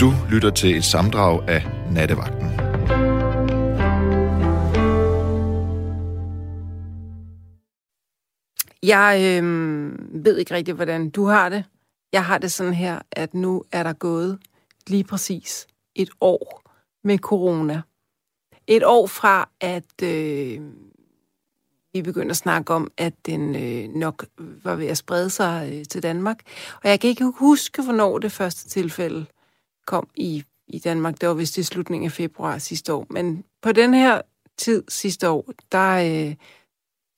Du lytter til et samdrag af Nattevagten. Jeg ved ikke rigtigt, hvordan du har det. Jeg har det sådan her, at nu er der gået lige præcis et år med corona. Et år fra, at vi begyndte at snakke om, at den nok var ved at sprede sig til Danmark. Og jeg kan ikke huske, hvornår det første tilfælde kom i Danmark. Det var vist i slutningen af februar sidste år. Men på den her tid sidste år, der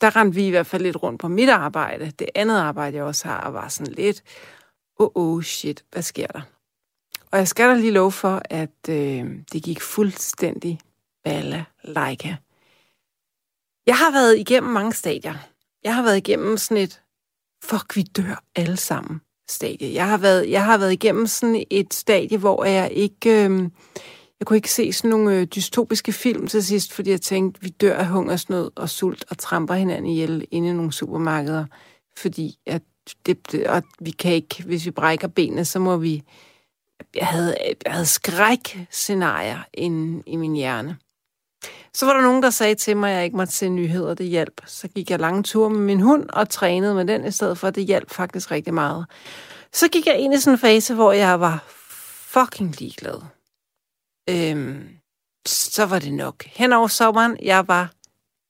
rendte vi i hvert fald lidt rundt på mit arbejde. Det andet arbejde, jeg også har, var sådan lidt, shit, hvad sker der? Og jeg skal da lige love for, at det gik fuldstændig balalaika. Jeg har været igennem mange stadier. Jeg har været igennem sådan et, fuck, vi dør alle sammen stadie. Jeg har været igennem sådan et stadie, hvor jeg kunne ikke se sådan nogle dystopiske film til sidst, fordi jeg tænkte, vi dør af hungersnød og sult og tramper hinanden ihjel inde i nogle supermarkeder, fordi at vi kan ikke, hvis vi brækker benene, så må vi... Jeg havde skræk-scenarier inde i min hjerne. Så var der nogen, der sagde til mig, at jeg ikke måtte se nyheder, det hjalp. Så gik jeg lange ture med min hund og trænede med den i stedet for, det hjalp faktisk rigtig meget. Så gik jeg ind i sådan en fase, hvor jeg var fucking ligeglad. Så var det nok. Hen over sommeren, jeg var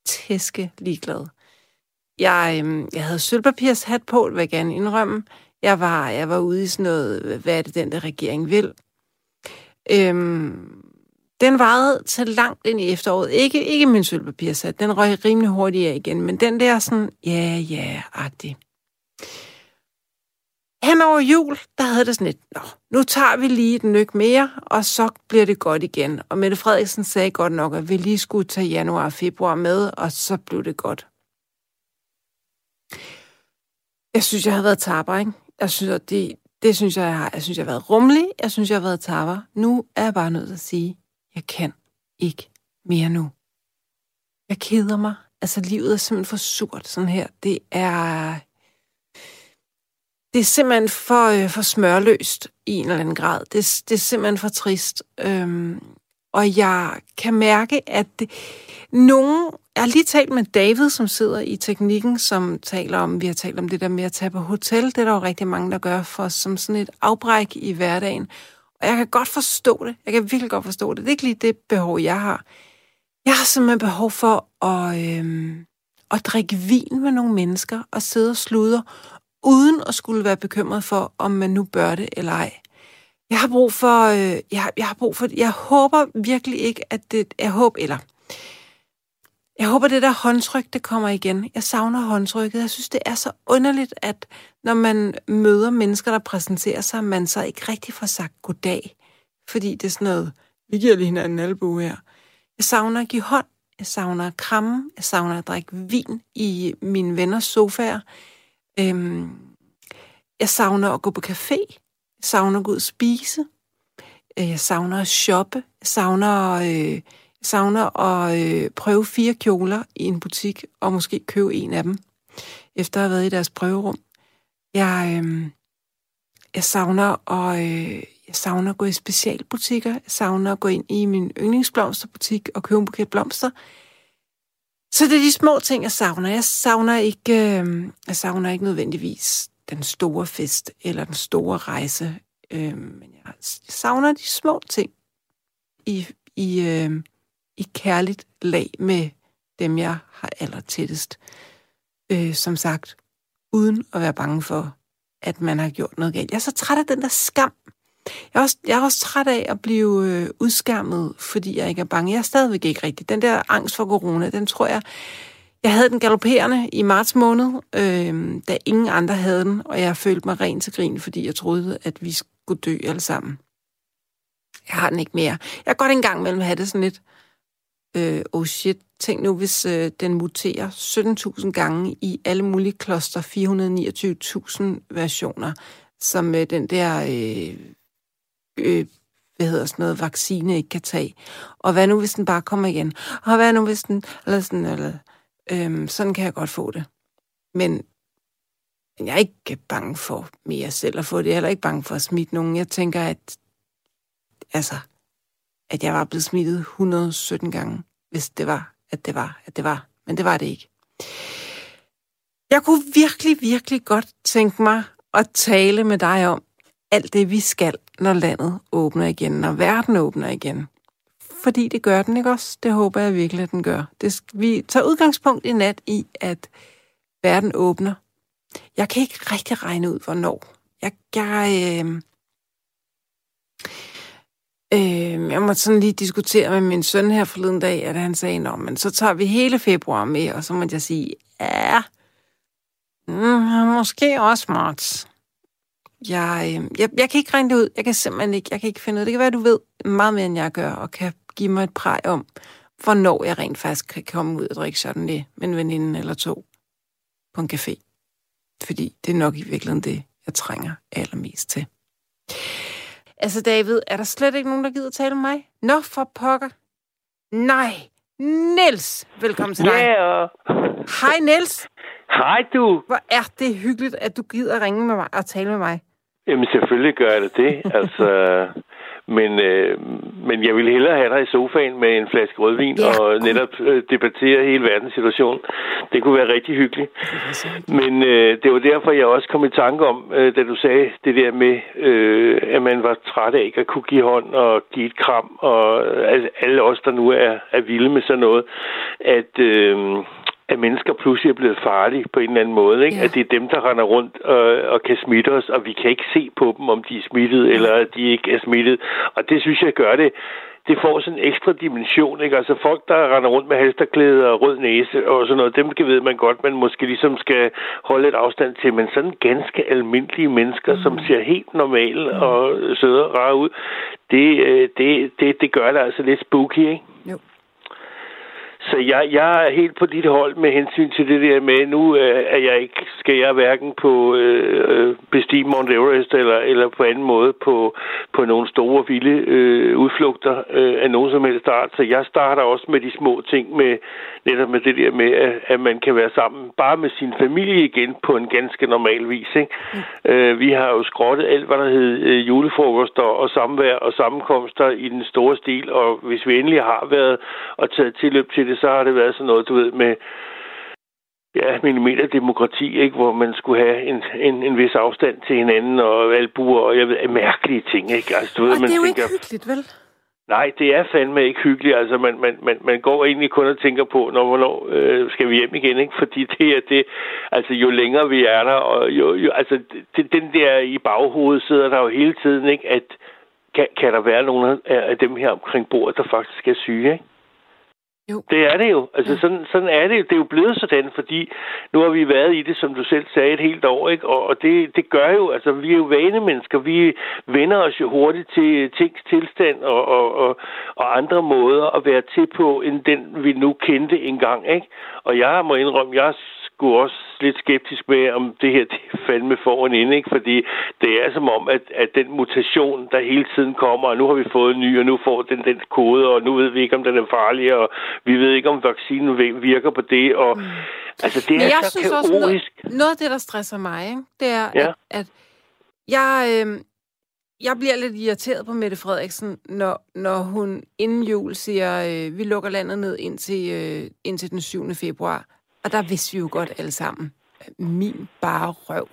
tæske ligeglad. Jeg havde sølvpapirshat på, vil jeg gerne indrømme. Jeg var ude i sådan noget, hvad er det, den der regering vil. Den varede til langt ind i efteråret. Ikke min sølvpapirshat, den røg rimelig hurtigt af igen, men den der sådan, agtig. Hen over jul, der havde det sådan lidt, nu tager vi lige et nyk mere, og så bliver det godt igen. Og Mette Frederiksen sagde godt nok, at vi lige skulle tage januar og februar med, og så blev det godt. Jeg synes, jeg har været tapper, ikke? Jeg synes, jeg har været rummelig. Jeg synes, jeg har været tapper. Nu er jeg bare nødt til at sige, jeg kan ikke mere nu. Jeg keder mig. Altså, livet er simpelthen for surt, sådan her. Det er simpelthen for smørløst i en eller anden grad. Det er simpelthen for trist. Og jeg kan mærke, at jeg har lige talt med David, som sidder i teknikken, som taler om, vi har talt om det der med at tage på hotel. Det er der jo rigtig mange, der gør for os, som sådan et afbræk i hverdagen. Og jeg kan godt forstå det. Jeg kan virkelig godt forstå det. Det er ikke lige det behov, jeg har. Jeg har simpelthen behov for at drikke vin med nogle mennesker og sidde og sludre, uden at skulle være bekymret for, om man nu bør det eller ej. Jeg håber, det der håndtryk, det kommer igen. Jeg savner håndtrykket. Jeg synes, det er så underligt, at når man møder mennesker, der præsenterer sig, man så ikke rigtig får sagt goddag. Fordi det er sådan noget, vi giver lige hinanden en albue her. Jeg savner at give hånd. Jeg savner at kramme. Jeg savner at drikke vin i mine venners sofaer. Jeg savner at gå på café. Jeg savner at gå ud og spise. Jeg savner at shoppe. Jeg savner at prøve 4 kjoler i en butik, og måske købe en af dem, efter at have været i deres prøverum. Jeg savner at gå i specialbutikker. Jeg savner at gå ind i min yndlingsblomsterbutik og købe en buket blomster. Så det er de små ting, jeg savner. Jeg savner ikke nødvendigvis den store fest eller den store rejse. Men jeg savner de små ting i kærligt lag med dem, jeg har allertættest. Som sagt, uden at være bange for, at man har gjort noget galt. Jeg er så træt af den der skam. Jeg er også træt af at blive udskammet, fordi jeg ikke er bange. Jeg er stadigvæk ikke rigtig. Den der angst for corona, den tror jeg... Jeg havde den galopperende i marts måned, da ingen andre havde den, og jeg følte mig ren til grin, fordi jeg troede, at vi skulle dø alle sammen. Jeg har den ikke mere. Jeg kan godt engang mellem have det sådan lidt, shit, tænk nu, hvis den muterer 17.000 gange i alle mulige kloster, 429.000 versioner, som den der, sådan noget, vaccine ikke kan tage. Og hvad nu, hvis den bare kommer igen? Og hvad nu, hvis den... sådan kan jeg godt få det. Men jeg er ikke bange for mere selv at få det. Jeg er heller ikke bange for at smitte nogen. Jeg tænker, at Altså, at jeg var blevet smittet 117 gange, hvis det var, at det var. Men det var det ikke. Jeg kunne virkelig, virkelig godt tænke mig at tale med dig om alt det, vi skal, når landet åbner igen, når verden åbner igen. Fordi det gør den, ikke også? Det håber jeg virkelig, at den gør. Vi tager udgangspunkt i nat i, at verden åbner. Jeg kan ikke rigtig regne ud, hvornår. Jeg måtte sådan lige diskutere med min søn her forleden dag, at han sagde, nå, men så tager vi hele februar med, og så måtte jeg sige, ja, måske også marts. Jeg kan ikke regne det ud. Jeg kan simpelthen ikke. Jeg kan ikke finde ud. Det kan være, du ved meget mere, end jeg gør, og kan give mig et præg om, hvornår jeg rent faktisk kan komme ud og drikke sådan det med en veninde eller to på en café. Fordi det er nok i virkeligheden det, jeg trænger allermest til. Altså David, er der slet ikke nogen, der gider tale med mig? Nå for pokker. Nej. Niels, velkommen til dig. Yeah. Hej Niels. Hej du. Hvor er det hyggeligt, at du gider ringe med mig og tale med mig. Jamen selvfølgelig gør jeg det. Altså, men jeg vil hellere have dig i sofaen med en flaske rødvin og netop debattere hele verdens situation. Det kunne være rigtig hyggeligt. Men det var derfor, jeg også kom i tanke om, da du sagde det der med, at man var træt af ikke at kunne give hånd og give et kram. Og alle os, der nu er vilde med sådan noget, at mennesker pludselig er blevet farlige på en eller anden måde, ikke? Yeah. At det er dem, der render rundt og kan smitte os, og vi kan ikke se på dem, om de er smittet, eller at de ikke er smittet. Og det synes jeg gør det får sådan en ekstra dimension, ikke? Altså folk, der render rundt med halsterklæder og rød næse og sådan noget, dem kan vide man godt, man måske ligesom skal holde et afstand til, men sådan ganske almindelige mennesker, som ser helt normale og søde og rare ud, det gør det altså lidt spooky, ikke? Jo. Så jeg er helt på dit hold med hensyn til det der med, nu er jeg ikke, skal jeg hverken på bestige Mount Everest eller på anden måde på nogle store vilde udflugter af nogen som helst start. Så jeg starter også med de små ting, med netop med det der med, at man kan være sammen bare med sin familie igen på en ganske normal vis, ikke? Vi har jo skrottet alt, hvad der hed julefrokoster og samvær og sammenkomster i den store stil, og hvis vi endelig har været og taget tilløb til det, så har det været sådan noget, du ved, med millimeterdemokrati, ikke? Hvor man skulle have en vis afstand til hinanden og albuer og jeg ved, mærkelige ting, ikke? Altså, du ved, man det er jo ikke hyggeligt, vel? Nej, det er fandme ikke hyggeligt. Altså, man går egentlig kun og tænker på, hvornår skal vi hjem igen, ikke? Fordi det er det, altså jo længere vi er der, og jo altså den der i baghovedet sidder der jo hele tiden, ikke? At kan der være nogen af dem her omkring bordet, der faktisk er syge, ikke? Jo. Det er det jo. Altså, sådan er det jo. Det er jo blevet sådan, fordi nu har vi været i det, som du selv sagde, et helt år, ikke? Og det gør jo, altså, vi er jo vanemennesker. Vi vender os jo hurtigt til tings tilstand og andre måder at være til på, end den, vi nu kendte engang, ikke? Og jeg må indrømme, jeg skulle også lidt skeptisk med, om det her det fandme får en ende, ikke? Fordi det er som om, at den mutation, der hele tiden kommer, og nu har vi fået en ny, og nu får den kode, og nu ved vi ikke, om den er farlig, og vi ved ikke, om vaccinen virker på det, og altså det er så kaotisk. Noget af det, der stresser mig, ikke? Det er, at jeg bliver lidt irriteret på Mette Frederiksen, når hun inden jul siger, vi lukker landet ned indtil den 7. februar. Og der vidste vi jo godt alle sammen. Min bare røv.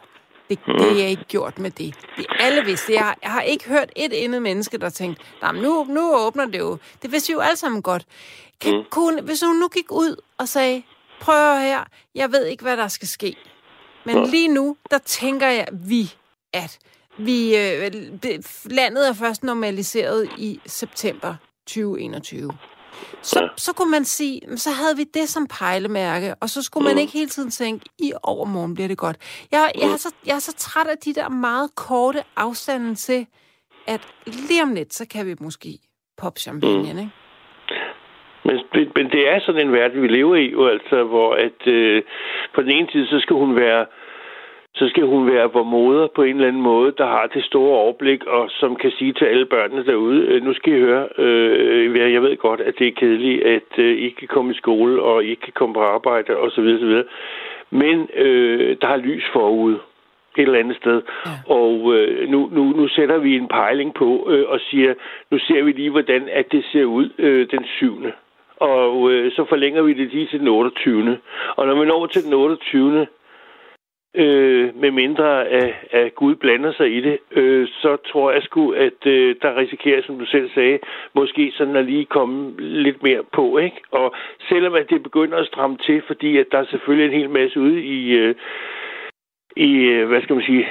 Det er jeg ikke gjort med det. Vi alle vidste. Jeg har ikke hørt et andet menneske, der tænkte, nu åbner det jo. Det vidste vi jo alle sammen godt. Hvis hun nu gik ud og sagde, prøv her, jeg ved ikke, hvad der skal ske. Men lige nu, der tænker jeg, at landet er først normaliseret i september 2021. Så kunne man sige, så havde vi det som pejlemærke, og så skulle man ikke hele tiden tænke, i overmorgen bliver det godt. Jeg er så træt af de der meget korte afstande til, at lige om lidt, så kan vi måske poppe champagne, ikke? Men det er sådan en verden, vi lever i, altså, hvor at, på den ene side, så skal hun være vor moder på en eller anden måde, der har det store overblik, og som kan sige til alle børnene derude, nu skal I høre, jeg ved godt, at det er kedeligt, at I ikke kan komme i skole, og I ikke kan komme på arbejde, osv. Men der er lys forude. et eller andet sted. Ja. Og nu sætter vi en pejling på og siger, nu ser vi lige, hvordan at det ser ud den 7. Og så forlænger vi det lige til den 28. Og når vi når til den 28. Med mindre at Gud blander sig i det, så tror jeg sgu, at der risikerer, som du selv sagde, måske sådan at lige komme lidt mere på, ikke? Og selvom at det begynder at stramme til, fordi at der er selvfølgelig en hel masse ude i hvad skal man sige,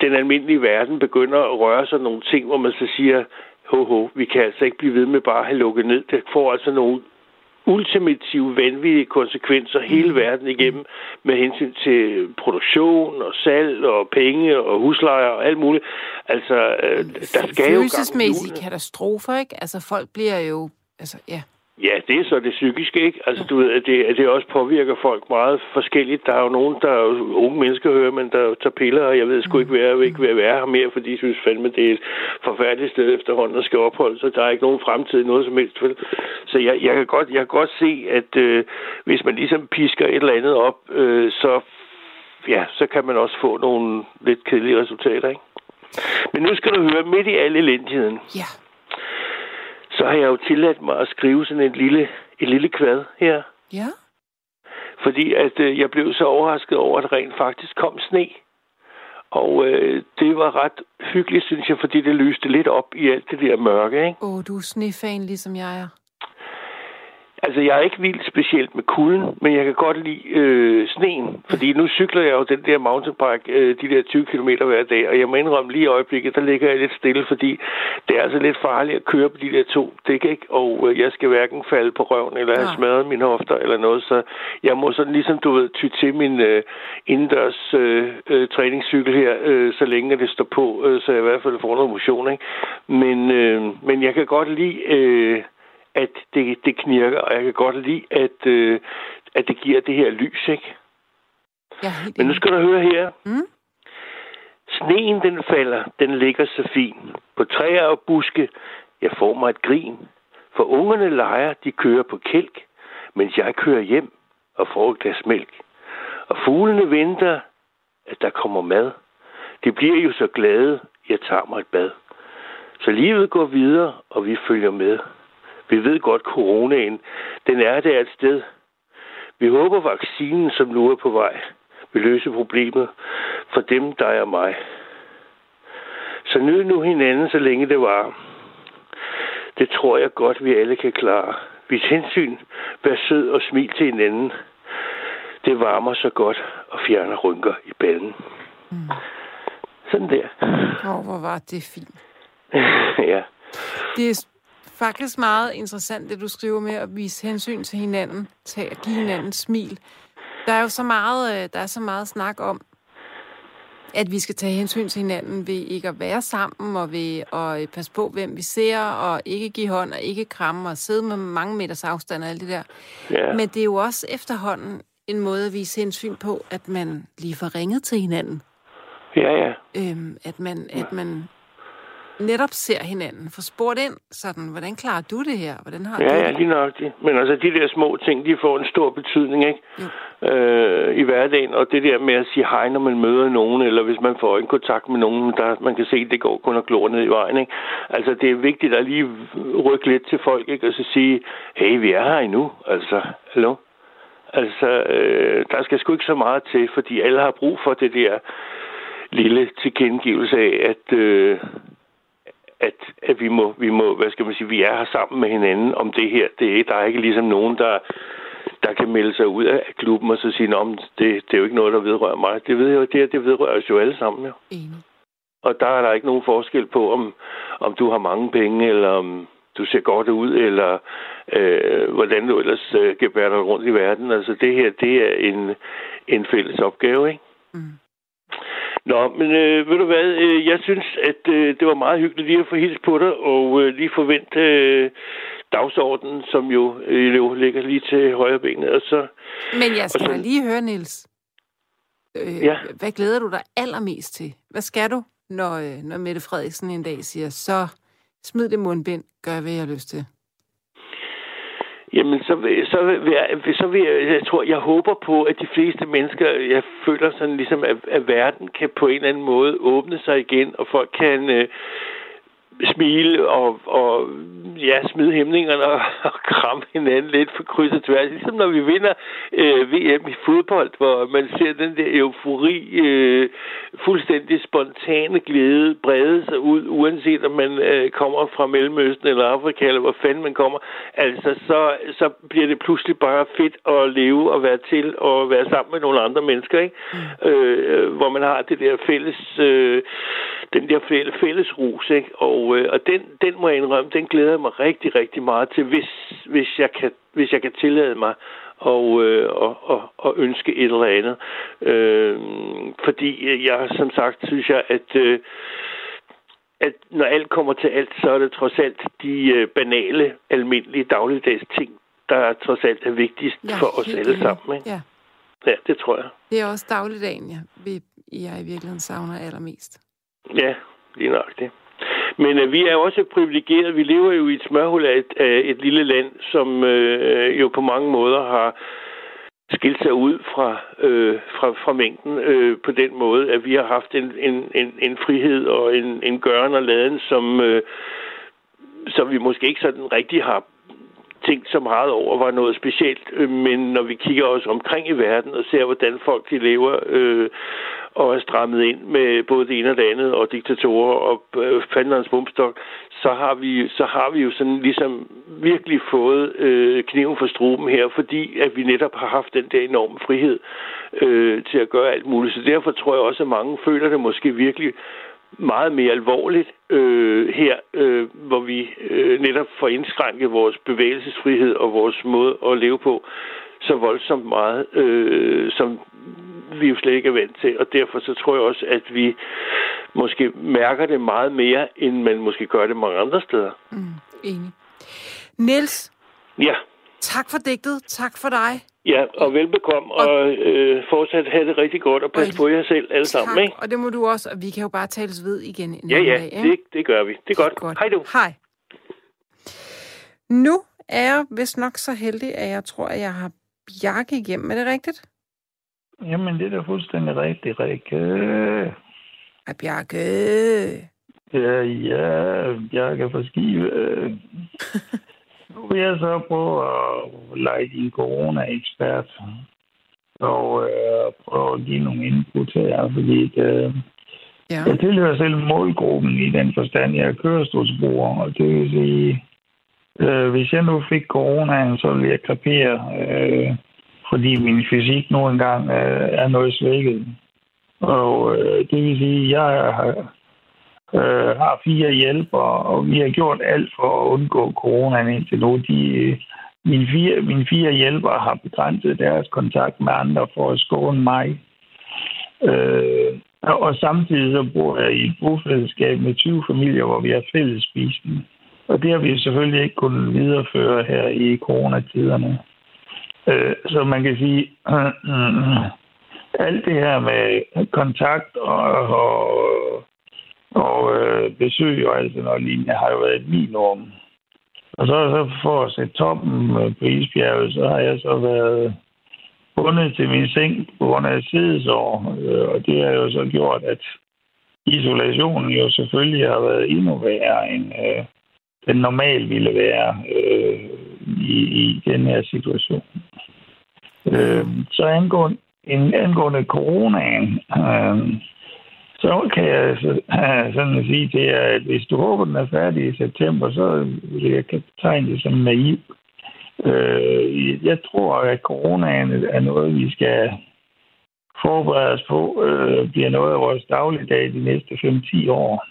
den almindelige verden begynder at røre sig nogle ting, hvor man så siger, vi kan altså ikke blive ved med bare at have lukket ned. Det får altså nogle ultimative, vanvittige konsekvenser hele verden igennem med hensyn til produktion og salg og penge og huslejer og alt muligt. Altså, der skal jo følelsesmæssige katastrofer, ikke? Altså, folk bliver jo... Altså, ja. Ja, det er så det psykiske, ikke? Altså, du ved, det også påvirker folk meget forskelligt. Der er jo nogen, der er jo unge mennesker, hører, men der tager piller, og jeg ved sgu ikke, vil være her mere, fordi jeg synes fandme, det er et forfærdeligt sted efterhånden, der skal opholde, så der er ikke nogen fremtid, noget som helst. Så jeg kan godt se, at hvis man ligesom pisker et eller andet op, så kan man også få nogle lidt kedelige resultater, ikke? Men nu skal du høre, midt i alle elendigheden. Ja. Så har jeg jo tilladt mig at skrive sådan et lille kvad her. Ja. Fordi at jeg blev så overrasket over, at rent faktisk kom sne. Og det var ret hyggeligt, synes jeg, fordi det lyste lidt op i alt det der mørke, ikke? Du er snefan, ligesom jeg er. Altså, jeg er ikke vildt specielt med kulden, men jeg kan godt lide sneen. Fordi nu cykler jeg jo den der mountainbike, de der 20 kilometer hver dag, og jeg må indrømme lige i øjeblikket, der ligger jeg lidt stille, fordi det er altså lidt farligt at køre på de der 2 dæk, ikke? Og jeg skal hverken falde på røven, eller have smadret mine hofter, eller noget, så jeg må sådan ligesom, du ved, ty til min indendørs træningscykel her, så længe det står på, så jeg i hvert fald får noget motion, ikke? Men jeg kan godt lide... at det knirker, og jeg kan godt lide, at det giver det her lys, ikke? Ja, men nu skal du høre her. Mm? Sneen, den falder, den ligger så fint. På træer og buske, jeg får mig et grin. For ungerne leger, de kører på kælk, mens jeg kører hjem og får et glas mælk. Og fuglene venter, at der kommer mad. De bliver jo så glade, jeg tager mig et bad. Så livet går videre, og vi følger med. Vi ved godt, coronaen, den er der et sted. Vi håber, vaccinen, som nu er på vej, vil løse problemet for dem, dig og mig. Så nyd nu hinanden, så længe det var. Det tror jeg godt, vi alle kan klare. Vis hensyn, vær sød og smil til hinanden. Det varmer så godt og fjerner rynker i panden. Mm. Sådan der. Hvor var det fint. Ja. Det er faktisk meget interessant, det du skriver med at vise hensyn til hinanden, til at give hinanden smil. Der er jo så meget snak om, at vi skal tage hensyn til hinanden ved ikke at være sammen, og ved at passe på, hvem vi ser, og ikke give hånd, og ikke kramme, og sidde med mange meters afstand og alt det der. Yeah. Men det er jo også efterhånden en måde at vise hensyn på, at man lige får ringet til hinanden. Ja, yeah, ja. Yeah. At man netop ser hinanden, for spurgt ind, sådan, hvordan klarer du det her? Hvordan har du det? Ja, lige nok det. Men altså, de der små ting, de får en stor betydning, ikke? Ja. I hverdagen, og det der med at sige hej, når man møder nogen, eller hvis man får en kontakt med nogen, der man kan se, at det går kun og glor ned i vejen, ikke? Altså, det er vigtigt at lige rykke lidt til folk, ikke? Og så sige, hey, vi er her endnu, altså, hallo? Altså, der skal sgu ikke så meget til, fordi alle har brug for det der lille tilkendegivelse af, at... At vi må, hvad skal man sige, vi er her sammen med hinanden om det her. Der er ikke ligesom nogen, der kan melde sig ud af klubben og så sige, nå, det er jo ikke noget, der vedrører mig. Det ved jeg jo, det vedrører os jo alle sammen, jo. Enig. Og der er der ikke nogen forskel på, om du har mange penge, eller om du ser godt ud, eller hvordan du ellers gebærer dig rundt i verden. Altså det her, det er en fælles opgave, ikke? Mm. Nå, men ved du hvad, jeg synes, at det var meget hyggeligt lige at få hils på dig, og lige forvente dagsordenen, som jo ligger lige til højre benet. Og så, men jeg skal lige høre, Niels. Ja. Hvad glæder du dig allermest til? Hvad skal du, når Mette Frederiksen en dag siger, så smid det mundbind, gør hvad jeg har lyst til? Jamen, jeg håber på, at de fleste mennesker, jeg føler sådan ligesom, at verden kan på en eller anden måde åbne sig igen, og folk kan smile og smide hæmningerne og kramme hinanden lidt for kryds og tværs. Ligesom når vi vinder VM i fodbold, hvor man ser den der eufori, fuldstændig spontane glæde brede sig ud, uanset om man kommer fra Mellemøsten eller Afrika, eller hvor fanden man kommer. Altså, så bliver det pludselig bare fedt at leve og være til og være sammen med nogle andre mennesker, ikke? Hvor man har det der fælles rus, ikke? Og den må jeg indrømme, den glæder jeg mig rigtig, rigtig meget til, hvis jeg kan tillade mig og ønske et eller andet. Fordi jeg, som sagt, synes jeg, at når alt kommer til alt, så er det trods alt de banale, almindelige, dagligdags ting, der trods alt er vigtigst for os alle sammen. Ikke? Ja. Ja, det tror jeg. Det er også dagligdagen, jeg i virkeligheden savner allermest. Ja, lige nok det. Men vi er også privilegerede. Vi lever jo i et smørhul af et lille land, som jo på mange måder har skilt sig ud fra mængden på den måde, at vi har haft en frihed og en gøren og laden, som vi måske ikke sådan rigtig har tænkt så meget over, var noget specielt. Men når vi kigger os omkring i verden og ser, hvordan folk de lever og er strammet ind med både det ene og det andet, og diktatorer og fandens bumstok, så har vi jo sådan ligesom virkelig fået kniven for struben her, fordi at vi netop har haft den der enorme frihed til at gøre alt muligt. Så derfor tror jeg også, at mange føler det måske virkelig meget mere alvorligt her, hvor vi netop får indskrænket vores bevægelsesfrihed og vores måde at leve på så voldsomt meget, som vi jo slet ikke er vant til. Og derfor så tror jeg også, at vi måske mærker det meget mere, end man måske gør det mange andre steder. Enig. Niels? Ja? Tak for digtet. Tak for dig. Ja, og velbekomme, og fortsat have det rigtig godt, og pas på jer selv alle sammen. Ikke? Og det må du også, og vi kan jo bare tales ved igen en anden dag. Ja, det gør vi. Det er godt. Hej du. Hej. Nu er jeg vist nok så heldig, at jeg tror, at jeg har Bjarke igennem. Er det rigtigt? Jamen, det er da fuldstændig rigtigt, Rikke. Hej, Bjarke. Ja, Bjarke fra Skive. Nu vil jeg så prøve at lege din corona-ekspert og prøve at give nogle input her, fordi jeg tilhører selv målgruppen i den forstand, jeg er kørestolsbruger, og det vil sige, hvis jeg nu fik coronaen, så ville jeg krepere, fordi min fysik nu engang er noget svækket. Og det vil sige, jeg har 4 hjælpere, og vi har gjort alt for at undgå coronaen indtil nu. Mine 4 hjælpere har begrænset deres kontakt med andre for at skåne mig. Og samtidig så bor jeg i et bofællesskab med 20 familier, hvor vi har fælles spisning. Og det har vi selvfølgelig ikke kunnet videreføre her i coronatiderne. Så man kan sige, alt det her med kontakt og besøg og alt sådan noget lignende, har jo været min norm. Og så for at sætte toppen på isbjerget, så har jeg så været bundet til min seng på grund af siddesår. Og det har jo så gjort, at isolationen jo selvfølgelig har været endnu værre, end den normale ville være i den her situation. Så angående coronaen, så kan jeg sådan sige til jer, at hvis du håber, den er færdig i september, så vil jeg tegne det som naiv. Jeg tror, at coronaen er noget, vi skal forberede os på, bliver noget af vores dagligdag de næste 5-10 år.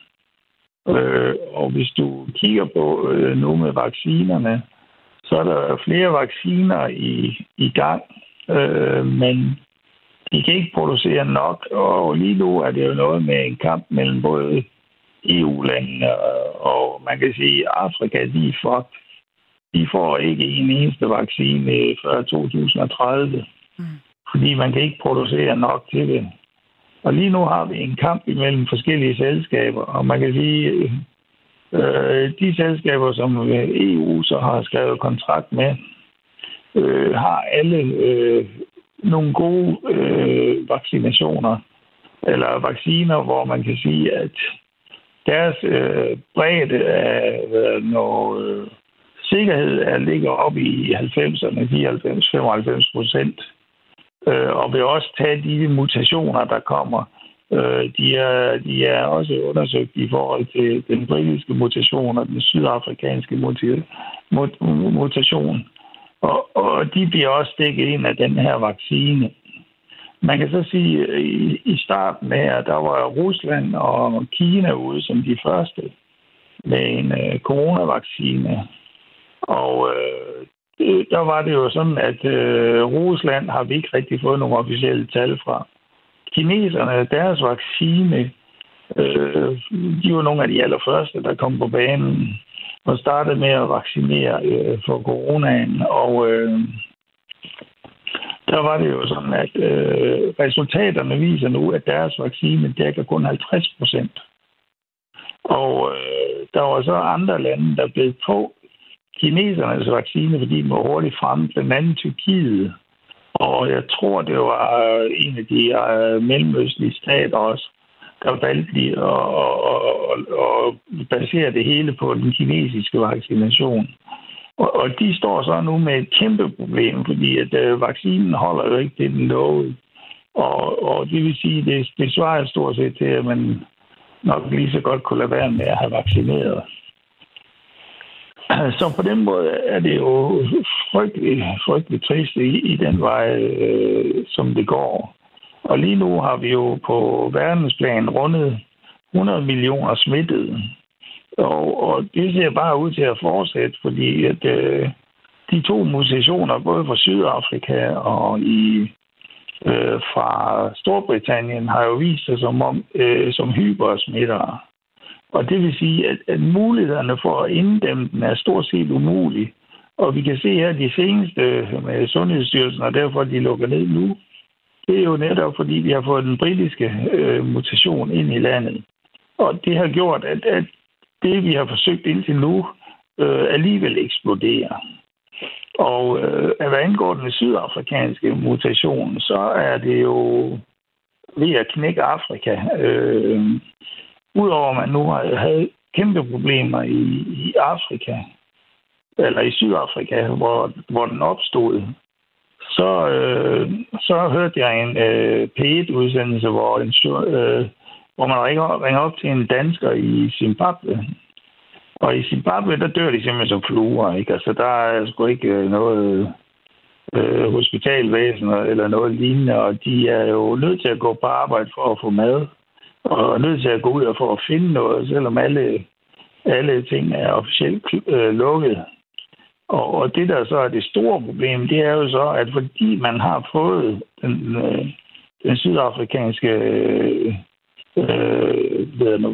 Og hvis du kigger på nu med vaccinerne, så er der flere vacciner i gang, men de kan ikke producere nok, og lige nu er det jo noget med en kamp mellem både EU-landene og man kan sige, Afrika, de får ikke en eneste vaccine før 2030, fordi man kan ikke producere nok til det. Og lige nu har vi en kamp imellem forskellige selskaber, og man kan sige, de selskaber, som EU så har skrevet kontrakt med, har alle nogle gode vacciner, hvor man kan sige, at deres bredde af sikkerhed ligger oppe i 95% og vil også tage de mutationer, der kommer. De er også undersøgt i forhold til den britiske mutation og den sydafrikanske mutation. Og de bliver også stikket ind af den her vaccine. Man kan så sige, at i starten her, der var Rusland og Kina ude som de første med en coronavaccine. Og der var det jo sådan, at Rusland har vi ikke rigtig fået nogle officielle tal fra. Kineserne, deres vaccine, de var nogle af de allerførste, der kom på banen og startede med at vaccinere for coronaen. Og der var det jo sådan, at resultaterne viser nu, at deres vaccine dækker kun 50%. Og der var så andre lande, der blev på kinesernes vaccine, fordi de var hurtigt fremme, blandt andet Tyrkiet. Og jeg tror, det var en af de mellemøstlige stater også, der valgte de at basere det hele på den kinesiske vaccination. Og de står så nu med et kæmpe problem, fordi at vaccinen holder jo ikke det, den lovede. Og det vil sige, det svarer stort set til, at man nok lige så godt kunne lade være med at have vaccineret. Så på den måde er det jo frygtelig trist i den vej, som det går. Og lige nu har vi jo på verdensplan rundet 100 millioner smittede. Og det ser bare ud til at fortsætte, fordi at, de to mutationer, både fra Sydafrika og fra Storbritannien, har jo vist sig som hypersmittere. Og det vil sige, at mulighederne for at inddæmme den er stort set umulige. Og vi kan se her de seneste med Sundhedsstyrelsen, og derfor de lukker ned nu, det er jo netop fordi, vi har fået den britiske mutation ind i landet. Og det har gjort, at det, vi har forsøgt indtil nu, alligevel eksploderer. Og hvad angår den sydafrikanske mutation, så er det jo ved at knække Afrika. Udover at man nu havde kæmpe problemer i Afrika, eller i Sydafrika, hvor den opstod, så hørte jeg en P8-udsendelse, hvor man ringer op til en dansker i Zimbabwe. Og i Zimbabwe, der dør de simpelthen som fluer, ikke? Altså, der er sgu ikke noget hospitalvæsen eller noget lignende, og de er jo nødt til at gå på arbejde for at få mad. Og er nødt til at gå ud og for at finde noget, selvom alle ting er officielt lukket. Og det, der så er det store problem, det er jo så, at fordi man har fået den sydafrikanske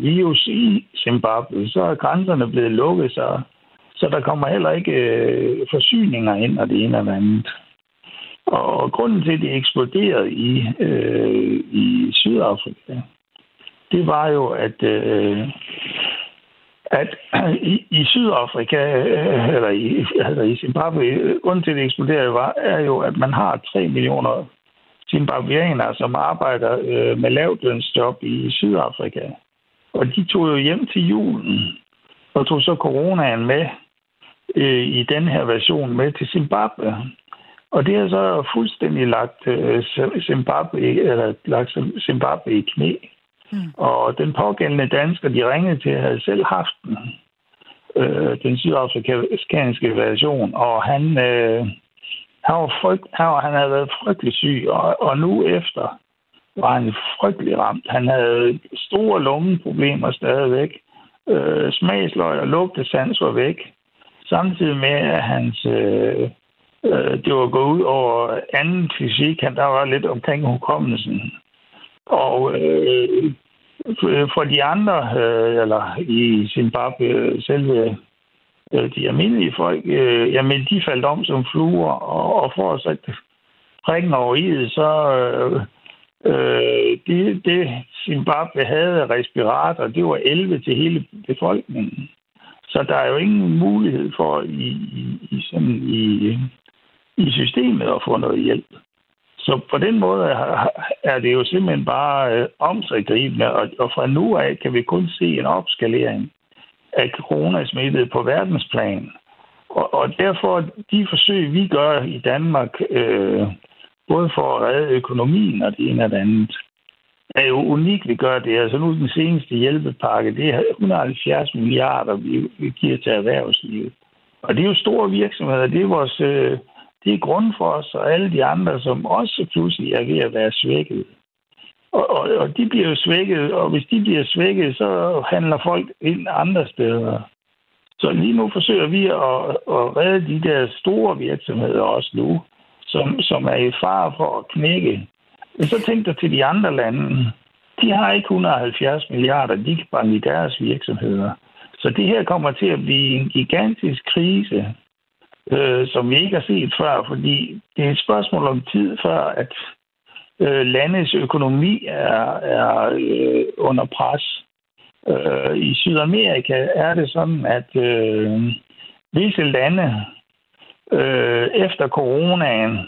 virus i Zimbabwe, så er grænserne blevet lukket, så der kommer heller ikke forsyninger ind, og det ene eller andet. Og grunden til, at det eksploderede i Sydafrika, det var jo, at i Sydafrika, eller i Zimbabwe, grunden til det eksploderede, er jo, at man har 3 millioner zimbabwianere, som arbejder med lavtlønsjob i Sydafrika. Og de tog jo hjem til julen, og tog så coronaen med i den her version med til Zimbabwe. Og det har så fuldstændig lagt Zimbabwe i knæ. Mm. Og den pågældende dansker, de ringede til, havde selv haft den sydafrikanske version, og han havde været frygtelig syg, og nu efter var han frygtelig ramt. Han havde store lungeproblemer stadigvæk, smagsløg og lugtesans var væk, samtidig med, at hans... det var gået ud over anden fysik, der var lidt omkring hukommelsen. Og for de andre, eller i Zimbabwe, selve de almindelige folk, jamen de faldt om som fluer, og for at sætte prikken over i, så det Zimbabwe havde respirator, det var 11 til hele befolkningen. Så der er jo ingen mulighed for i i systemet og får noget hjælp. Så på den måde er det jo simpelthen bare omsiggribende, og fra nu af kan vi kun se en opskalering af coronasmittet på verdensplan. Og derfor de forsøg, vi gør i Danmark, både for at redde økonomien og det ene og det andet, er jo unikt, vi gør det. Altså nu den seneste hjælpepakke, det er 170 milliarder, vi giver til erhvervslivet. Og det er jo store virksomheder, det er vores... Det er grund for os og alle de andre, som også pludselig er ved at være svækket. Og de bliver jo svækket, og hvis de bliver svækket, så handler folk ind andre steder. Så lige nu forsøger vi at redde de der store virksomheder også nu, som er i fare for at knække. Men så tænk dig til de andre lande. De har ikke 170 milliarder, de kan banke i deres virksomheder. Så det her kommer til at blive en gigantisk krise, som vi ikke har set før, fordi det er et spørgsmål om tid før, at landets økonomi er under pres. I Sydamerika er det sådan, at visse lande efter coronaen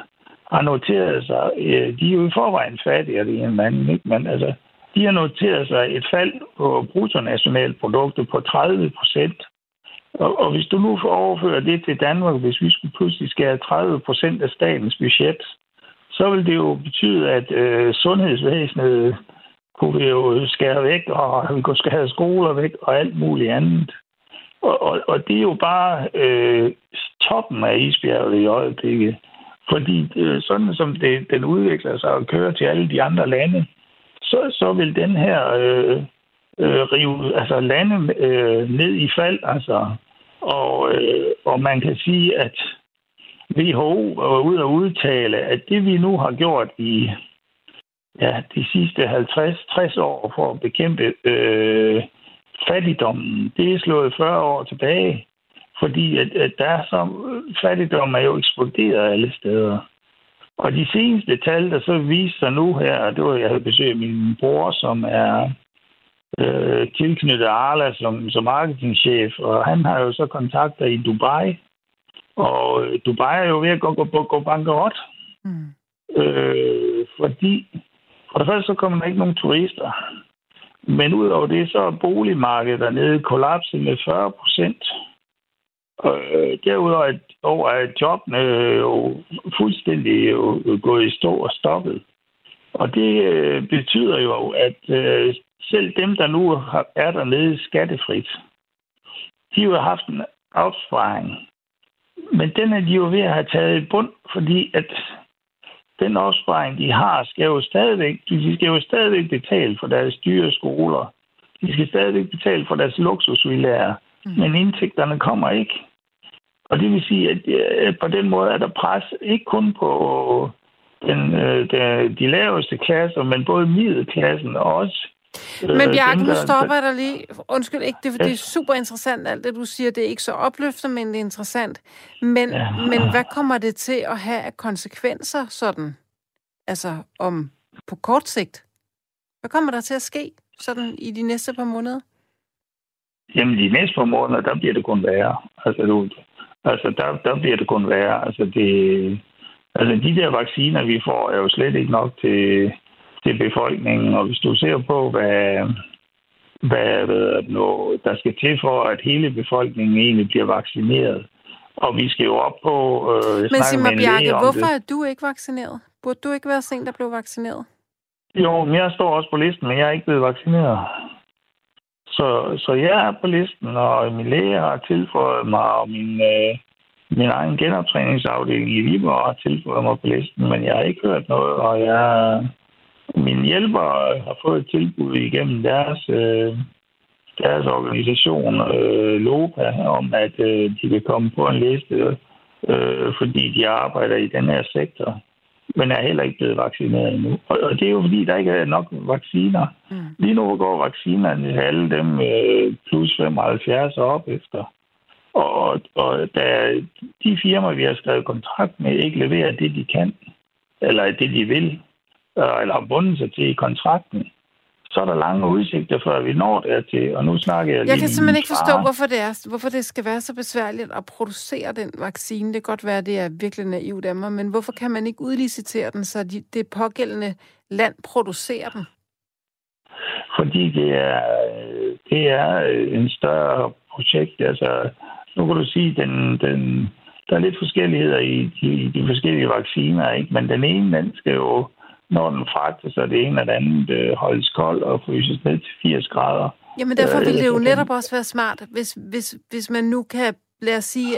har noteret sig, de er jo i forvejen fattigere, det er en anden, ikke? Men altså, de har noteret sig et fald på bruttonationalproduktet på 30%. Og hvis du nu overfører det til Danmark, hvis vi skulle pludselig skære 30% af statens budget, så vil det jo betyde, at sundhedsvæsenet kunne vi jo skære væk, og vi kunne skære skoler væk, og alt muligt andet. Og det er jo bare toppen af isbjerget i øjeblikket. Fordi sådan som den udvikler sig og kører til alle de andre lande, så vil den her lande ned i fald, altså. Og man kan sige, at WHO var ude og udtale, at det vi nu har gjort i de sidste 50-60 år for at bekæmpe fattigdommen, det er slået 40 år tilbage, fordi at der er fattigdom er jo eksploderet alle steder. Og de seneste tal, der så viser sig nu her, og det var, jeg havde besøg af min bror, som er tilknyttet Arla som marketingchef, og han har jo så kontakter i Dubai, og Dubai er jo ved at gå bankerot. Fordi for det første så kommer der ikke nogen turister, men udover det så er boligmarkedet dernede kollapset med 40%. Derudover er jobbene jo fuldstændig gået i stå og stoppet. Og det betyder jo, at selv dem, der nu er dernede skattefrit, de har jo haft en opsparing. Men den er de jo ved at have taget i bund, fordi at den opsparing, de har, skal jo stadigvæk betale for deres dyre skoler. De skal stadigvæk betale for deres luksusvillaer, men indtægterne kommer ikke. Og det vil sige, at på den måde er der pres ikke kun på de laveste klasser, men både middelklassen og også. Men Bjarke, nu stopper jeg dig lige. Undskyld ikke, det er, fordi det er super interessant alt det, du siger. Det er ikke så opløftende, men det er interessant. Men hvad kommer det til at have af konsekvenser sådan? Altså om på kort sigt? Hvad kommer der til at ske sådan i de næste par måneder? Jamen de næste par måneder, der bliver det kun værre. Altså der bliver det kun værre. Altså de der vacciner, vi får, er jo slet ikke nok til befolkningen, og hvis du ser på, hvad der skal til for, at hele befolkningen egentlig bliver vaccineret, og vi skal jo op på... Men sig mig, Bjarke, hvorfor er du ikke vaccineret? Burde du ikke være sen, der blev vaccineret? Jo, men jeg står også på listen, men jeg er ikke blevet vaccineret. Så jeg er på listen, og min læge har tilføjet mig, og min egen genoptræningsafdeling i Viborg har tilføjet mig på listen, men jeg har ikke hørt noget, og mine hjælpere har fået et tilbud igennem deres organisation, Lopa, om at de kan komme på en liste, fordi de arbejder i den her sektor, men er heller ikke blevet vaccineret endnu. Og det er jo fordi, der ikke er nok vacciner. Lige nu går vaccinerne til alle dem plus 75 og op efter. Og da de firmaer, vi har skrevet kontrakt med, ikke leverer det, de kan, eller det, de vil, eller bundet sig til i kontrakten, så er der lange udsigter, før vi når dertil, og nu snakker jeg lige... Jeg kan simpelthen ikke forstå, hvorfor det skal være så besværligt at producere den vaccine. Det kan godt være, det er virkelig naivt af mig, men hvorfor kan man ikke udlicitere den, så det pågældende land producerer den? Fordi det er en større projekt. Altså, nu kan du sige, der er lidt forskelligheder i de forskellige vacciner, ikke? Men den ene, den skal jo, når den fragtes, så det ene eller andet holdes kold og fryses ned til 80 grader. Jamen derfor ville det jo netop også være smart, hvis man nu kan, lad os sige,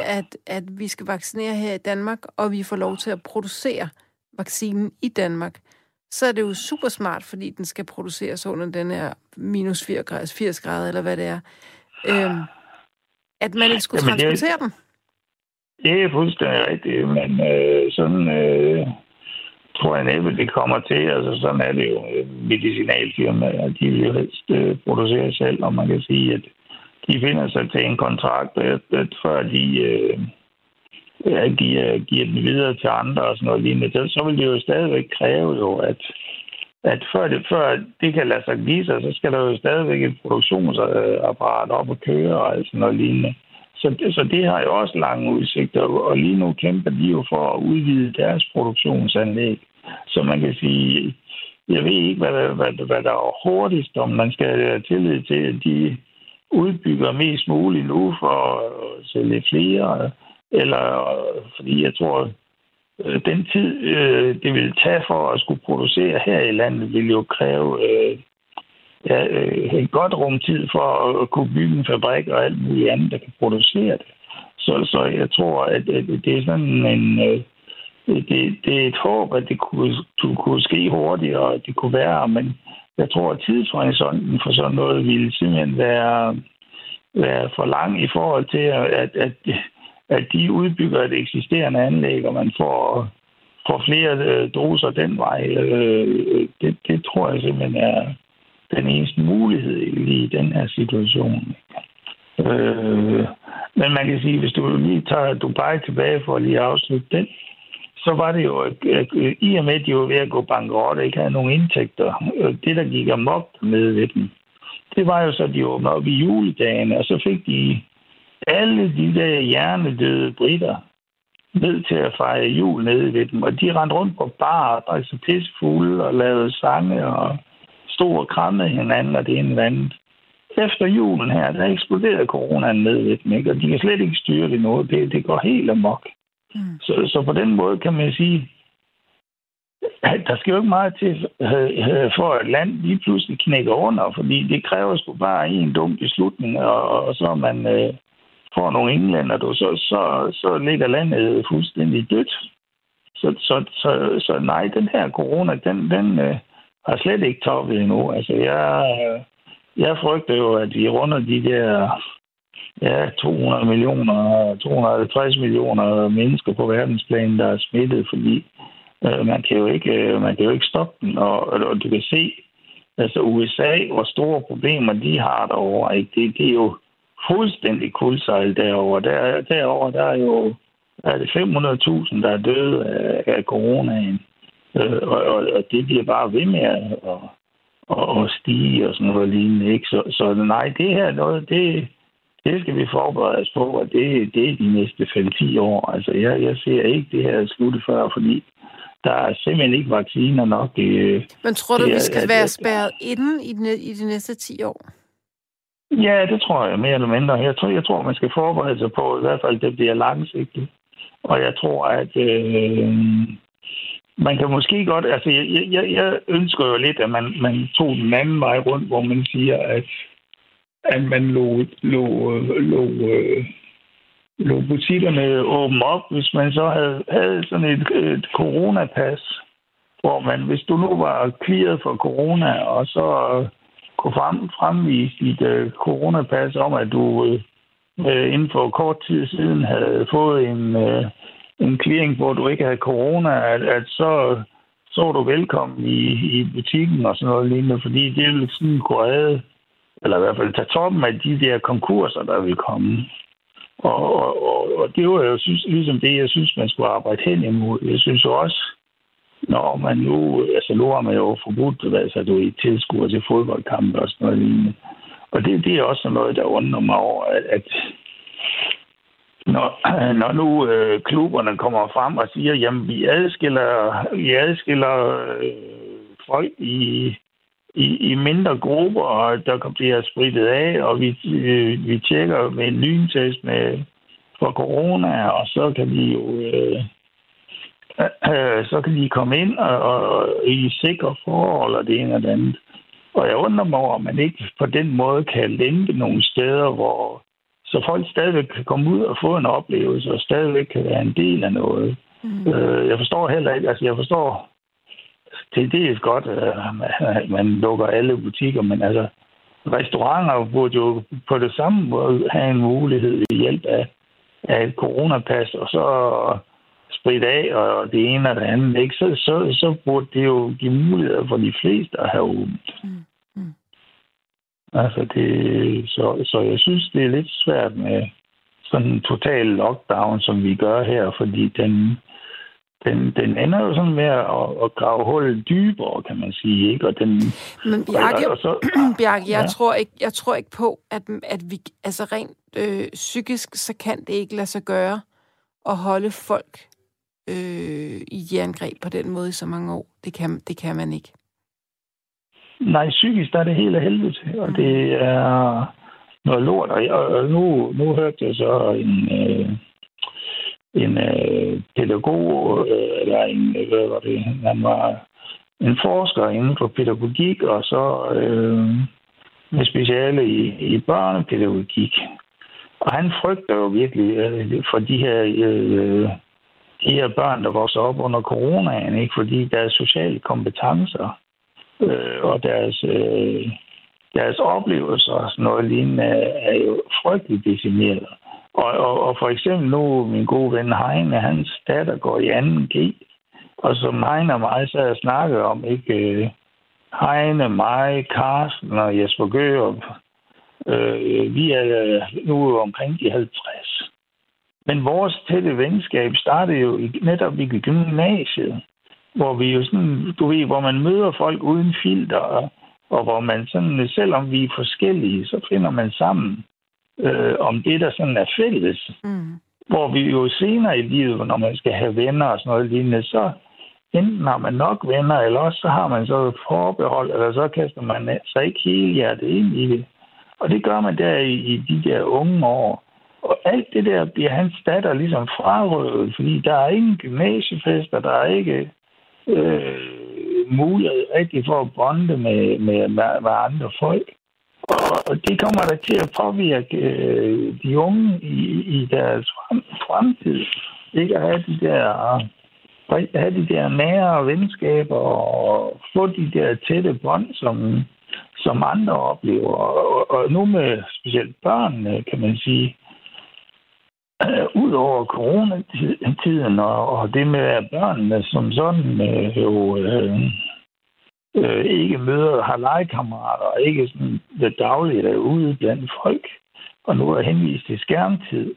at vi skal vaccinere her i Danmark, og vi får lov til at producere vaccinen i Danmark, så er det jo super smart, fordi den skal produceres under den her minus 80 grader, eller hvad det er. At man ikke skulle transportere den. Det er fuldstændig rigtigt, men tror jeg næppe, det kommer til. Altså, sådan er det jo medicinalfirmaer, de vil jo helst producere selv, og man kan sige, at de finder sig til en kontrakt, at før de giver den videre til andre og sådan noget lignende, så vil det jo stadigvæk kræve jo, at før det kan lade sig give sig, så skal der jo stadigvæk et produktionsapparat op og køre og sådan noget lignende. Så det har jo også lange udsigter, og lige nu kæmper de jo for at udvide deres produktionsanlæg. Så man kan sige, jeg ved ikke, hvad der er hurtigst, om man skal have tillid til, at de udbygger mest muligt nu for at sælge flere, eller fordi jeg tror, den tid, det ville tage for at skulle producere her i landet, ville jo kræve... et godt rumtid for at kunne bygge en fabrik og alt muligt andet, der kan producere det. Så jeg tror, at det er sådan det er et håb, at det kunne ske hurtigt, og det kunne være, men jeg tror, at tidshorisonten for sådan noget ville simpelthen være for lang i forhold til, at de udbygger et eksisterende anlæg, og man får flere doser den vej. Det tror jeg simpelthen er den eneste mulighed i den her situation. Men man kan sige, hvis du lige tager Dubai tilbage for at lige afslutte den, så var det jo, i og med at de var ved at gå bankerot og ikke havde nogen indtægter, det der gik amok med ved dem, det var jo så, at de åbnede op i juledagene, og så fik de alle de der hjernedøde britter ned til at fejre jul nede ved dem, og de rendte rundt på bar og drak sig pissefulde og lavede sange og stod og krammede hinanden, og det ene eller andet. Efter julen her, der eksploderede coronaen ned ved dem, ikke? Og de kan slet ikke styre det noget. Det går helt amok. Mm. Så på den måde kan man sige, at der skal jo ikke meget til for et land lige pludselig knækker under, fordi det kræver sgu bare en dum beslutning, og så man får nogle englænder, så ligger landet fuldstændig dødt. Så nej, den her corona, den har slet ikke toppet endnu. Altså, jeg frygter jo, at vi runder de der 200 millioner, 250 millioner mennesker på verdensplanen, der er smittet, fordi man kan jo ikke stoppe den. Og du kan se, altså USA, hvor store problemer de har derovre, ikke? Det er jo fuldstændig kuldsejl derovre. Derovre, der er jo 500.000, der er døde af coronaen. Og det bliver bare ved med at stige og sådan noget lignende, ikke? Så nej, det her noget, det skal vi forberede os på, og det er de næste 5-10 år. Altså, jeg ser ikke det her slutte før, fordi der er simpelthen ikke vacciner nok. Men tror du, vi skal være spærret inden i de næste 10 år? Ja, det tror jeg mere eller mindre. Jeg tror, man skal forberede sig på, i hvert fald, det bliver langsigtet. Og jeg tror, at... man kan måske godt... Altså, jeg ønsker jo lidt, at man tog den anden vej rundt, hvor man siger, at man lå butikkerne åbne op, hvis man så havde sådan et coronapas, hvor man, hvis du nu var clearet for corona, og så kunne fremvise dit coronapas om, at du inden for kort tid siden havde fået en clearing, hvor du ikke havde corona, at så var du velkommen i butikken og sådan noget lignende, fordi det ville sådan kunne redde, eller i hvert fald tage toppen af de der konkurser, der ville komme. Og det var jo ligesom det, jeg synes, man skulle arbejde hen imod. Jeg synes også, når man nu, altså nu har man jo forbudt, altså du er tilskuer til fodboldkampe og sådan noget lignende. Og det er også noget, der undrer mig over, at når nu klubberne kommer frem og siger, jamen vi adskiller folk i mindre grupper, og der bliver spritet af, og vi tjekker med en lyntest med for corona, og så kan vi jo så kan de komme ind og i sikre forhold og det ene og det andet. Og jeg undrer mig over, at man ikke på den måde kan lænke nogle steder, hvor så folk stadigvæk kan komme ud og få en oplevelse, og stadigvæk kan være en del af noget. Mm. Jeg forstår heller ikke, altså jeg forstår til dels godt, at man lukker alle butikker, men altså restauranter burde jo på det samme måde have en mulighed ved hjælp af et coronapas, og så spridt af, og det ene og det andet, ikke? Så burde det jo give muligheder for de fleste at have åbent. Mm. Mm. Altså så jeg synes, det er lidt svært med sådan en total lockdown, som vi gør her, fordi den ender jo sådan med at grave hullet dybere, kan man sige, ikke? Og den, men Bjarke, jeg tror ikke på, at vi altså rent psykisk, så kan det ikke lade sig gøre at holde folk i jerngreb på den måde i så mange år. Det kan man ikke. Nej, psykisk er det hele helvede til, og det er noget lort. Og nu hørte jeg så en pædagog, eller en, hvad var det, han var en forsker inden for pædagogik, og så med speciale i børnepædagogik. Og han frygter jo virkelig for de her børn, der vokser op under coronaen, ikke? Fordi deres sociale kompetencer og deres oplevelser og sådan noget lignende er jo frygteligt decimeret. Og for eksempel nu, min gode ven Heine, hans datter går i 2.g, og som Heine og mig sad og snakkede om, ikke? Heine, mig, Carsten og Jesper Gørup, vi er nu omkring de 50. Men vores tætte venskab startede jo netop i gymnasiet, hvor vi jo sådan, du ved, hvor man møder folk uden filter, og hvor man sådan, selvom vi er forskellige, så finder man sammen om det, der sådan er fælles. Mm. Hvor vi jo senere i livet, når man skal have venner og sådan noget lignende, så enten har man nok venner, eller også så har man så forbehold, eller så kaster man sig ikke hele hjertet ind i det. Og det gør man der i de der unge år. Og alt det der bliver hans datter ligesom frarøvet, fordi der er ingen gymnasiefester, der er ikke mulighed rigtig for at bonde med andre folk. Og det kommer der til at påvirke de unge i deres fremtid. Ikke at have de der nære venskaber og få de der tætte bånd, som andre oplever, og nu med specielt børnene, kan man sige, ud over coronatiden, og det med, at børnene som sådan ikke møder, har legekammerater, og ikke sådan det dagligt er ude blandt folk, og nu er henvist til skærmtid.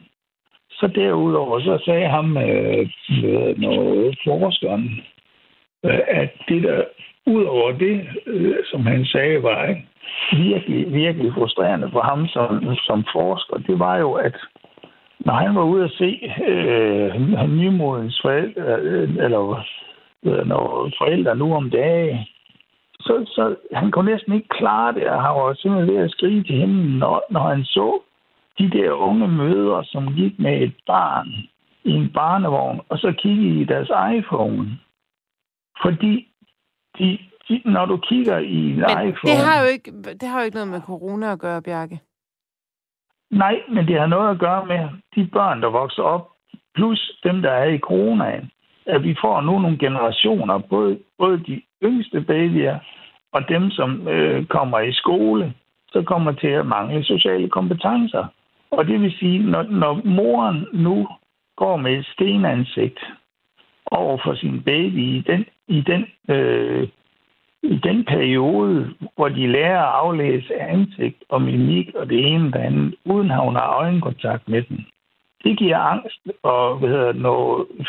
Så derudover, så sagde ham noget forskeren, at det der, udover det, som han sagde, var ikke, virkelig, virkelig frustrerende for ham som forsker. Det var jo, at når han var ude at se nymodens forældre, eller når forældre nu om dage, så han kunne næsten ikke klare det, og han var simpelthen ved at skrige til hende, når han så de der unge mødre, som gik med et barn i en barnevogn, og så kiggede i deres iPhone. Fordi når du kigger i en iPhone... Det har jo ikke noget med corona at gøre, Bjarke. Nej, men det har noget at gøre med de børn, der vokser op, plus dem, der er i coronaen. At vi får nu nogle generationer, både de yngste babyer og dem, som kommer i skole, så kommer til at mangle sociale kompetencer. Og det vil sige, når moren nu går med et stenansigt over for sin baby i den periode, hvor de lærer at aflæse ansigt og mimik og det ene og det andet, uden at hun har øjenkontakt med den. Det giver angst og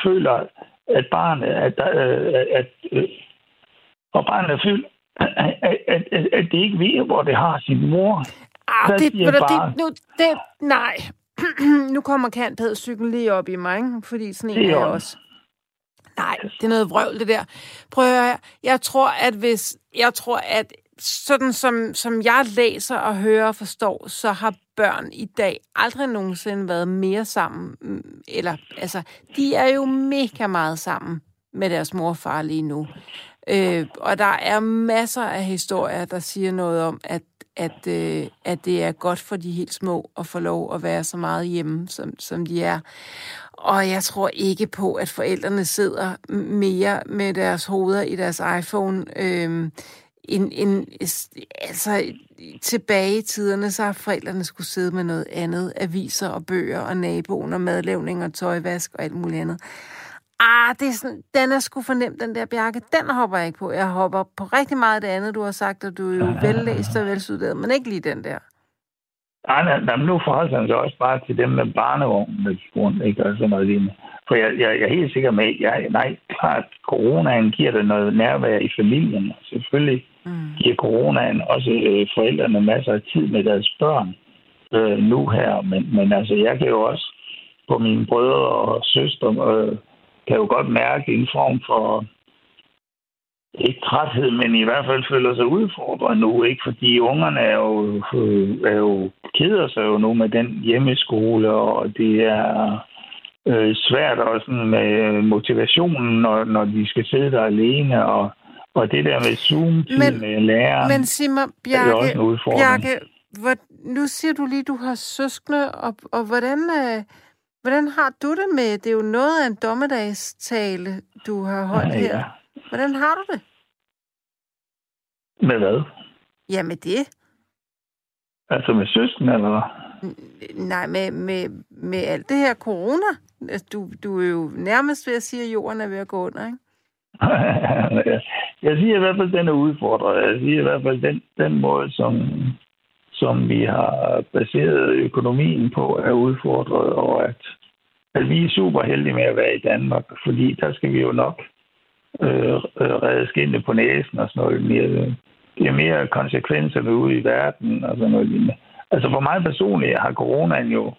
føler at barnet er fyldt, at det ikke ved, hvor det har sin mor. Arh, nej. Nu kommer cyklen lige op i mig, fordi sådan en er også. Nej, det er noget vrøvl, det der. Prøv at høre. Jeg tror, at sådan som jeg læser og hører og forstår, så har børn i dag aldrig nogensinde været mere sammen. Eller, altså, de er jo mega meget sammen med deres mor og far lige nu. Og der er masser af historier, der siger noget om, at det er godt for de helt små at få lov at være så meget hjemme, som de er. Og jeg tror ikke på, at forældrene sidder mere med deres hoveder i deres iPhone. Tilbage i tiderne, så har forældrene skulle sidde med noget andet. Aviser og bøger og naboen og madlavning og tøjvask og alt muligt andet. Det er sådan, den er sgu fornemt, den der, Bjarke. Den hopper jeg ikke på. Jeg hopper på rigtig meget af det andet, du har sagt, og du er jo vellæst og velstuderet, men ikke lige den der. Nej, men nu forholder han sig også bare til dem med barnevognen, med skolen, ikke? Og sådan noget lignende. For jeg er helt sikker med, at klart, coronaen giver det noget nærvær i familien. Og selvfølgelig giver coronaen også forældrene masser af tid med deres børn nu her. Men altså, jeg kan jo også på mine brødre og søstre kan jo godt mærke en form for, ikke træthed, men i hvert fald føler sig udfordret nu, ikke? Fordi ungerne er jo keder sig jo nu med den hjemmeskole, og det er svært også med motivationen, når de skal sidde der alene, og det der med Zoom-tiden med læreren, men sig mig, Bjarke, er også en udfordring. Bjarke, nu siger du lige, du har søskende, og hvordan har du det med, det er jo noget af en dommedagstale, du har holdt her. Ja. Hvordan har du det? Med hvad? Ja, med det. Altså med søsken, eller hvad? Nej, med alt det her corona. Du er jo nærmest ved at sige, at jorden er ved at gå under, ikke? Jeg siger i hvert fald, den er udfordret. Jeg siger i hvert fald, den måde, som vi har baseret økonomien på, er udfordret. Og at vi er super heldige med at være i Danmark, fordi der skal vi jo nok redde skinne på næsen og sådan noget mere. Det er mere konsekvenserne ude i verden og sådan noget lignende. Altså for mig personligt har coronaen jo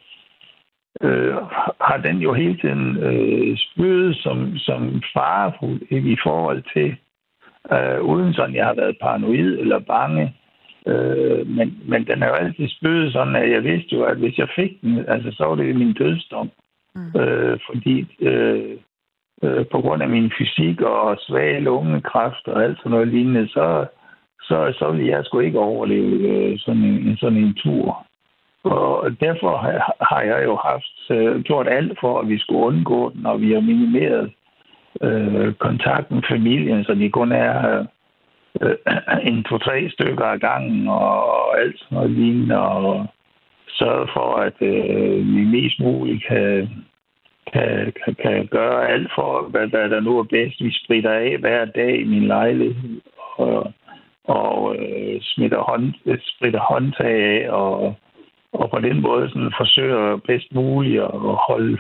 hele tiden spydet som farefuld, ikke, i forhold til uden sådan jeg har været paranoid eller bange, men den er jo altid spydet sådan, at jeg vidste jo, at hvis jeg fik den, altså så var det min dødsdom. Fordi på grund af min fysik og svage lungekræft og alt sådan noget lignende, så ville jeg sgu ikke overleve sådan en tur. Og derfor har jeg jo gjort alt for, at vi skulle undgå den, og vi har minimeret kontakten med familien, så de kun er en 2-3 stykker ad gangen og alt sådan noget lignende, og sørge for, at vi mest muligt kan gøre alt for, hvad der nu er bedst. Vi spritter af hver dag i min lejlighed og spritter håndtag af, og på den måde sådan forsøger bedst muligt at holde.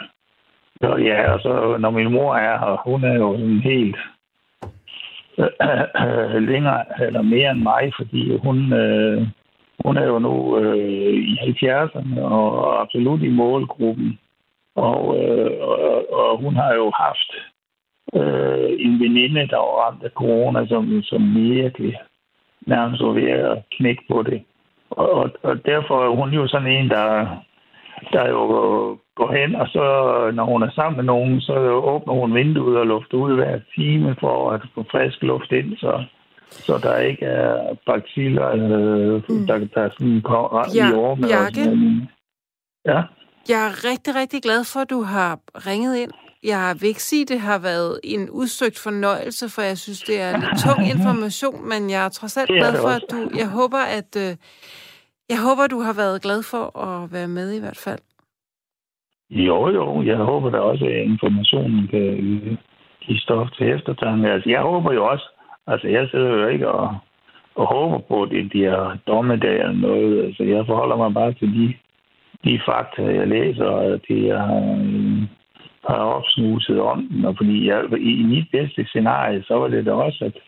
Og så når min mor er her, hun er jo sådan helt længere eller mere end mig, fordi hun er jo nu i 70'erne og absolut i målgruppen. Og hun har jo haft en veninde, der var ramt af corona, som virkelig nærmest var ved at knække på det. Og derfor er hun jo sådan en, der jo går hen, og så når hun er sammen med nogen, så åbner hun vinduet og lufter ud hver time for at få frisk luft ind, så der ikke er bakterier, der sådan kommer i årene. Ja. Jeg er rigtig, rigtig glad for, at du har ringet ind. Jeg vil ikke sige, at det har været en udsøgt fornøjelse, for jeg synes, det er lidt tung information, men jeg er trods alt glad for, at du... Jeg håber, du har været glad for at være med i hvert fald. Jo. Jeg håber, der også er informationen kan give stof til eftertanke. Altså, jeg håber jo også... Altså, jeg sidder jo ikke og håber på, at det bliver dommedag eller noget. Altså, jeg forholder mig bare til de fakta, jeg læser, og det jeg har der opsnusede ånden, og fordi i mit bedste scenarie, så var det da også, at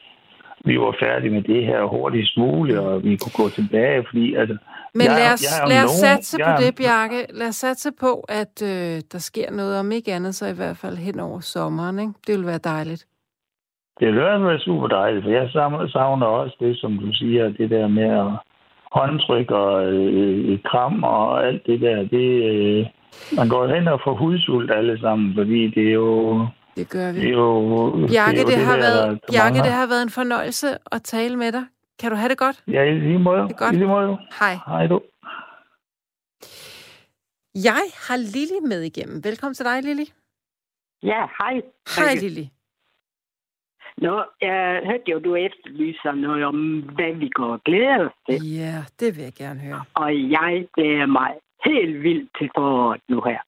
vi var færdige med det her hurtigst muligt, og vi kunne gå tilbage, fordi... Altså, men lad os satse på det, Bjarke. Lad os satse på, at der sker noget, om ikke andet, så i hvert fald hen over sommeren, ikke? Det ville være dejligt. Det ville være super dejligt, for jeg savner også det, som du siger, det der med at håndtryk og kram og alt det der. Det, man går hen og får hudsult alle sammen, fordi det er jo... Det gør vi. Bjarke, det har været en fornøjelse at tale med dig. Kan du have det godt? Ja, i lige måde. Hej. Hej du. Jeg har Lili med igennem. Velkommen til dig, Lili. Ja, hej. Hej, Lili. Nå, jeg hørte jo, du efterlyser noget om, hvad vi går og glæder os til. Ja, det vil jeg gerne høre. Og jeg glæder mig helt vildt til foråret nu her.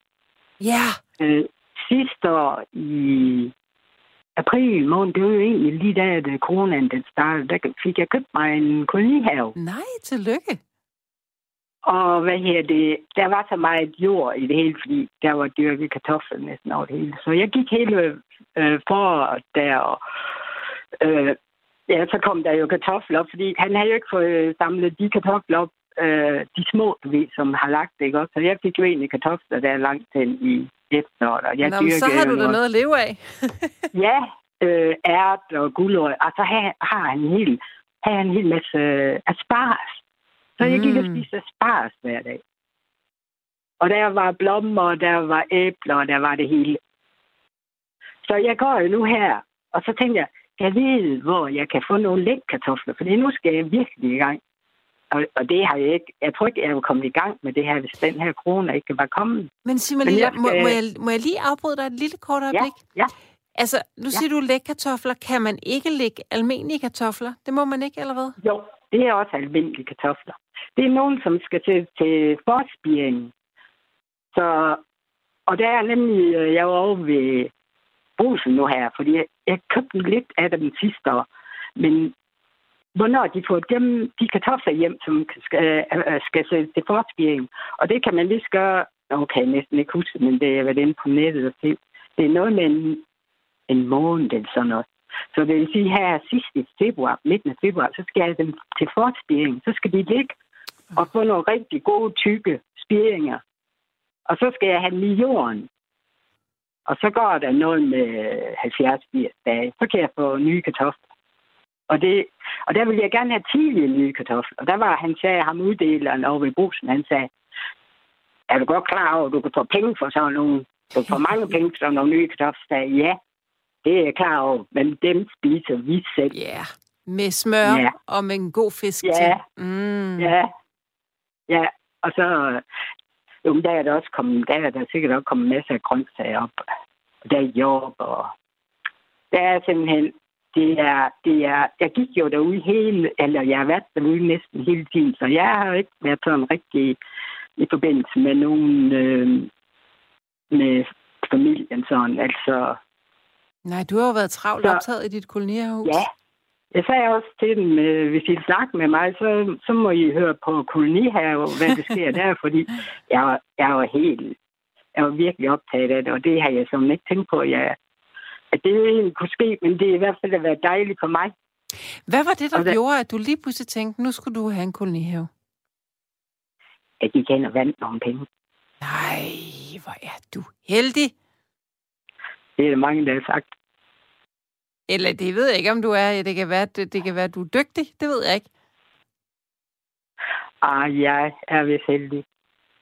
Ja. Sidste år i april måned, det var jo egentlig lige da, at coronaen den startede, der fik jeg købt mig en kolonihave. Nej, tillykke. Og der var så meget jord i det hele, fordi der var dyrket kartofler næsten over det hele. Så jeg gik hele foråret der, og så kom der jo kartofler op, fordi han havde jo ikke fået samlet de kartofler op, de små, du ved, som har lagt det, ikke også? Så jeg fik jo egentlig kartofler der langt hen i efteråret. Så har du da noget at leve af. Ja, ært og guldrød. Og så har han en hel masse asparges. Så jeg gik og spiste asparges hver dag. Og der var blommer, der var æbler, og der var det hele. Så jeg går jo nu her, og så tænker jeg, jeg ved, hvor jeg kan få nogle lægkartofler, for nu skal jeg virkelig i gang. Og det har jeg ikke. Jeg tror ikke, jeg vil komme i gang med det her, hvis den her corona ikke var kommet. Men sig mig lige, må jeg lige afbryde dig et lille kort øjeblik? Ja. Altså, nu siger du lægkartofler. Kan man ikke lægge almindelige kartofler? Det må man ikke, eller hvad? Jo, det er også almindelige kartofler. Det er nogen, som skal til forspiring. Så, og der er nemlig, jeg var over ved brusen nu her, fordi jeg købte lidt af dem sidste år, men hvornår de får dem, de kartofler hjem, som skal sættes til forspiring. Og det kan man lige gøre... Okay, næsten ikke huske, men det har været inde på nettet og set. Det er noget med en måned eller sådan noget. Så det vil sige, her sidst i februar, midten af februar, så skal jeg dem til forspiring. Så skal de ligge og få nogle rigtig gode, tykke spiringer. Og så skal jeg have dem i jorden. Og så går der noget med 70-80 dage. Så kan jeg få nye kartofler. Og der ville jeg gerne have tidlige nye kartofler. Og der var, han sagde, ham uddeleren over ved brusen, han sagde, er du godt klar over, at du kan få penge for sådan nogle, du får mange penge for sådan nogle nye kartofler? Så sagde, ja, det er jeg klar over, men dem spiser vi selv. Ja, med smør og med en god fisk til. Ja, og så, der er sikkert også kommet masser af grøntsager op. Og der er jord, og der er simpelthen... Jeg gik jo derude jeg har været derude næsten hele tiden, så jeg har ikke været sådan rigtig i forbindelse med nogen, med familien sådan, altså. Nej, du har jo været travlt optaget i dit kolonierhus. Ja, jeg sagde også til dem, hvis I snakker med mig, så må I høre på kolonihave, hvad der sker der, fordi jeg var virkelig optaget af det, og det har jeg sådan ikke tænkt på, at det egentlig kunne ske, men det er i hvert fald at være dejligt for mig. Hvad var det, der gjorde, at du lige pludselig tænkte, nu skulle du have en kolonihave? At de kan vand nogle penge. Nej, hvor er du heldig. Det er der mange, der har sagt. Eller det ved jeg ikke, om du er. Det kan være, at du er dygtig. Det ved jeg ikke. Jeg er vist heldig.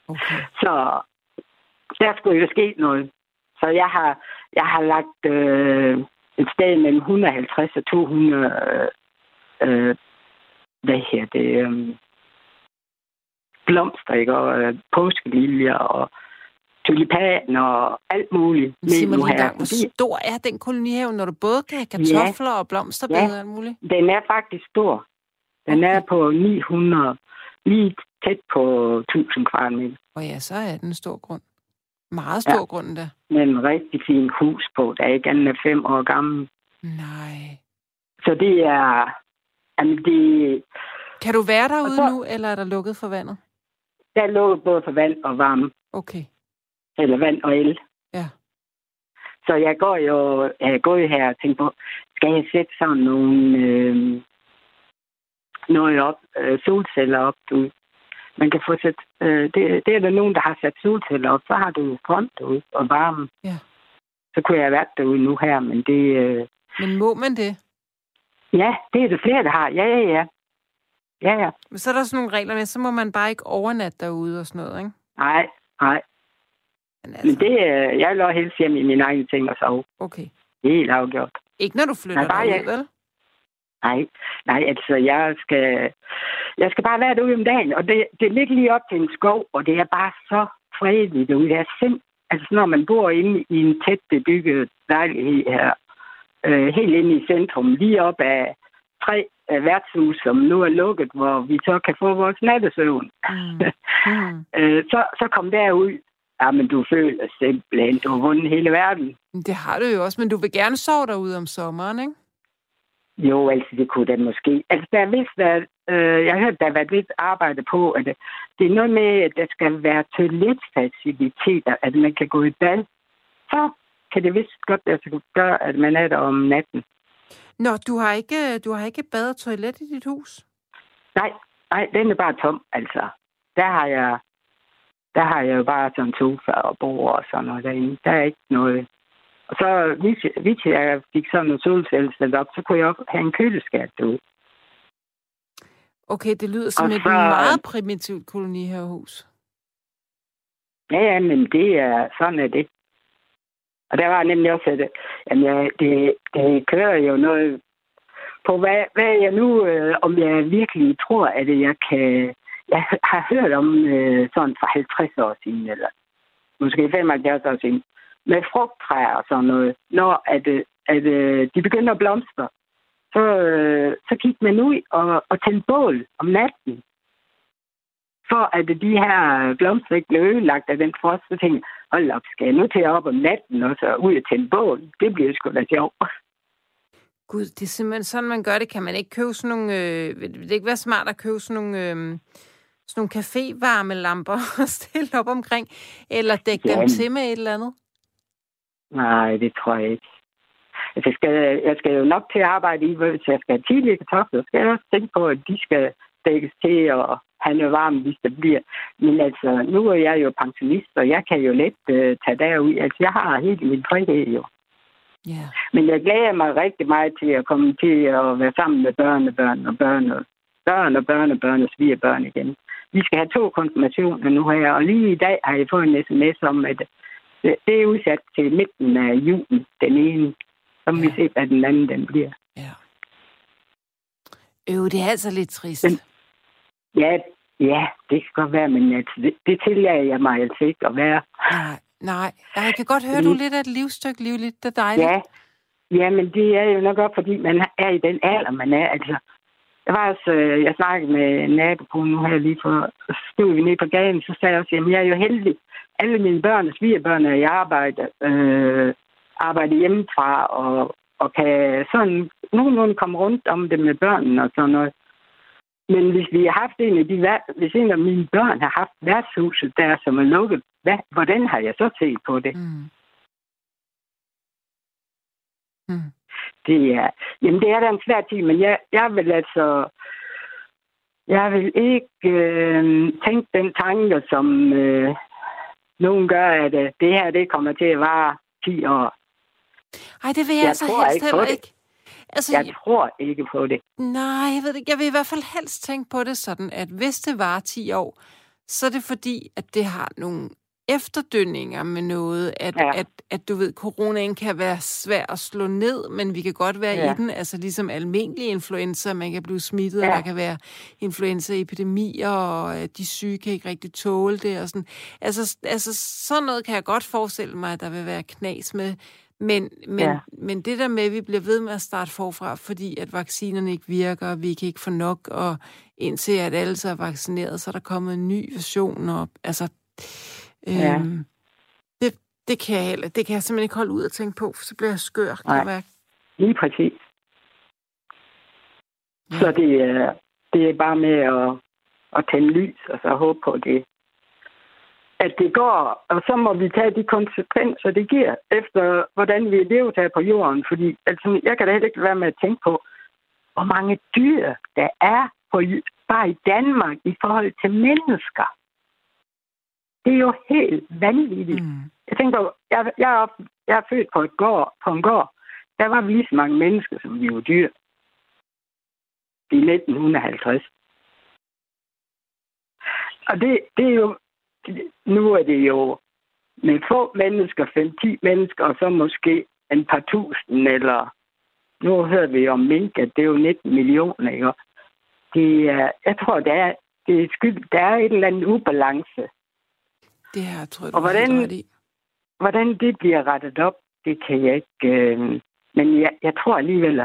Okay. Så der skulle jo ske noget. Så jeg har lagt et sted mellem 150 og 200 blomster, ikke? Og påskeliljer og tulipaner og alt muligt. Sig mig lige gang, hvor stor er den kolonihave, når du både kan have kartofler og blomsterbeder og alt muligt? Den er faktisk stor. Den er på 900, lige tæt på 1000 kvadratmeter. Og ja, så er den en stor grund. Meget stor grunden der. Men en rigtig fin hus på, der er ikke andet end 5 år gammel. Nej. Så det er... Jamen det... Kan du være derude nu, eller er der lukket for vandet? Der er lukket både for vand og varme. Okay. Eller vand og el. Ja. Så jeg går jo her og tænker på, skal jeg sætte sådan nogle noget op, solceller op, du. Man kan få sat, det er der nogen, der har sat solceller op, så har du grønt derude og varme. Ja. Så kunne jeg have været derude nu her, men det... Men må man det? Ja, det er det flere, der har. Ja. Men så er der sådan nogle regler med, så må man bare ikke overnatte derude og sådan noget, ikke? Nej. Men, altså... Men det, jeg lå helst hjemme i mine egne ting og sove. Okay. Helt afgjort. Ikke når du flytter derud, vel? Nej, altså jeg skal bare være derude om dagen, og det ligger lige op til en skov, og det er bare så fredeligt derude. Det er altså når man bor inde i en tæt bebygget lejlighed her, helt inde i centrum, lige op af 3 værtshus, som nu er lukket, hvor vi så kan få vores nattesøvn. Så kom derud. Ja, men du føler simpelthen, du har vundet hele verden. Det har du jo også, men du vil gerne sove derude om sommeren, ikke? Jo, altså det kunne da måske. Altså der er vist, at jeg har hørt, der har været lidt arbejde på, at det er noget med, at der skal være toiletfaciliteter, at man kan gå i bad. Så kan det vist godt altså, gøre, at man er der om natten. Nå, du har ikke bad og toilet i dit hus? Nej, den er bare tom, altså. Der har jeg jo bare sådan sofa og bord og sådan noget derinde. Der er ikke noget... Og så, hvis jeg fik sådan en solcelle sat op, så kunne jeg også have en køleskab derude. Okay, det lyder som et meget primitivt koloni her hus. Ja, men det er sådan er det. Og der var nemlig også, at det kører jo noget på, hvad jeg nu, om jeg virkelig tror, at jeg kan... Jeg har hørt om sådan for 50 år siden, eller måske 75 år siden, med frugttræer og sådan noget, når at de begynder at blomstre, så gik man ud og tændte bål om natten, for at de her blomster ikke blev ødelagt af den frost, så tænkte jeg, hold op, skal jeg nu til op om natten og så ud og tænde bål? Det bliver sgu da sjovt. Gud, det er simpelthen sådan, man gør det. Kan man ikke købe sådan nogle... vil det ikke være smart at købe sådan nogle cafévarme lamper og stille op omkring? Eller dække dem til med et eller andet? Nej, det tror jeg ikke. Altså, jeg skal jo nok til at arbejde i, hvis jeg skal have tidlige kartofler. Så skal jeg også tænke på, at de skal dækkes til og have noget varme, hvis der bliver. Men altså, nu er jeg jo pensionist, og jeg kan jo let tage derud. Altså, jeg har helt min frihed jo. Yeah. Men jeg glæder mig rigtig meget til at komme til at være sammen med børn og svigerbørn igen. Vi skal have 2 konfirmationer nu her, og lige i dag har jeg fået en sms om, at det er udsat til midten af juni, den ene, som vi ser, at den anden den bliver. Ja. Det er altså lidt trist. Men, ja, det kan godt være, men det tillader jeg mig altså ikke at være. Ja. Nej, jeg kan godt høre, du lidt af et livsstykke livligt. Det er dejligt. Ja, men det er jo nok også, fordi man er i den alder, man er. Altså, jeg snakkede med naboen nu her lige for, så stod vi ned på gaden, så sagde jeg også, jamen jeg er jo heldig. Alle mine børn og svigerbørn er i arbejde, arbejder hjemmefra, og kan sådan nogenlunde komme rundt om det med børnene og sådan noget. Men hvis vi har haft hvis en af mine børn har haft værtshuset der, som er lukket, hvordan har jeg så set på det? Det er da en svær tid, men jeg vil ikke tænke den tanke, som nogen gør, at det her det kommer til at vare 10 år. Nej, det vil jeg altså helst heller ikke. Altså, jeg tror ikke på det. Nej, jeg ved ikke. Jeg vil i hvert fald helst tænke på det sådan, at hvis det varer 10 år, så er det fordi, at det har nogle efterdønninger med noget, at du ved, coronaen kan være svær at slå ned, men vi kan godt være i den, altså ligesom almindelig influenza, man kan blive smittet, og der kan være influenzaepidemier, og de syge kan ikke rigtig tåle det, og sådan. Altså sådan noget kan jeg godt forestille mig, at der vil være knas med. Men det der med, at vi bliver ved med at starte forfra, fordi at vaccinerne ikke virker, og vi kan ikke få nok, og indtil at alle så er vaccineret, så er der kommet en ny version. Og, altså, det kan jeg simpelthen ikke holde ud at tænke på, for så bliver jeg skør. Nej, lige præcis. Ja. Så det er bare med at tænde lys, og så håbe på det. at det går, og så må vi tage de konsekvenser, det giver, efter hvordan vi lever her på jorden. Fordi altså, jeg kan da heller ikke være med at tænke på, hvor mange dyr der er på, bare i Danmark i forhold til mennesker. Det er jo helt vanvittigt. Mm. Jeg tænker, jeg er født på et gård, på en gård. Der var lige så mange mennesker, som vi var dyr. I 1950. Og det er jo... Nu er det jo med få mennesker, 5-10 mennesker, og så måske en par tusind, eller... Nu hører vi om mink, at det er jo 19 millioner, ikke? Det er, jeg tror, der er et eller andet ubalance. Det her, jeg tror, og hvordan det bliver rettet op, det kan jeg ikke... men jeg tror alligevel,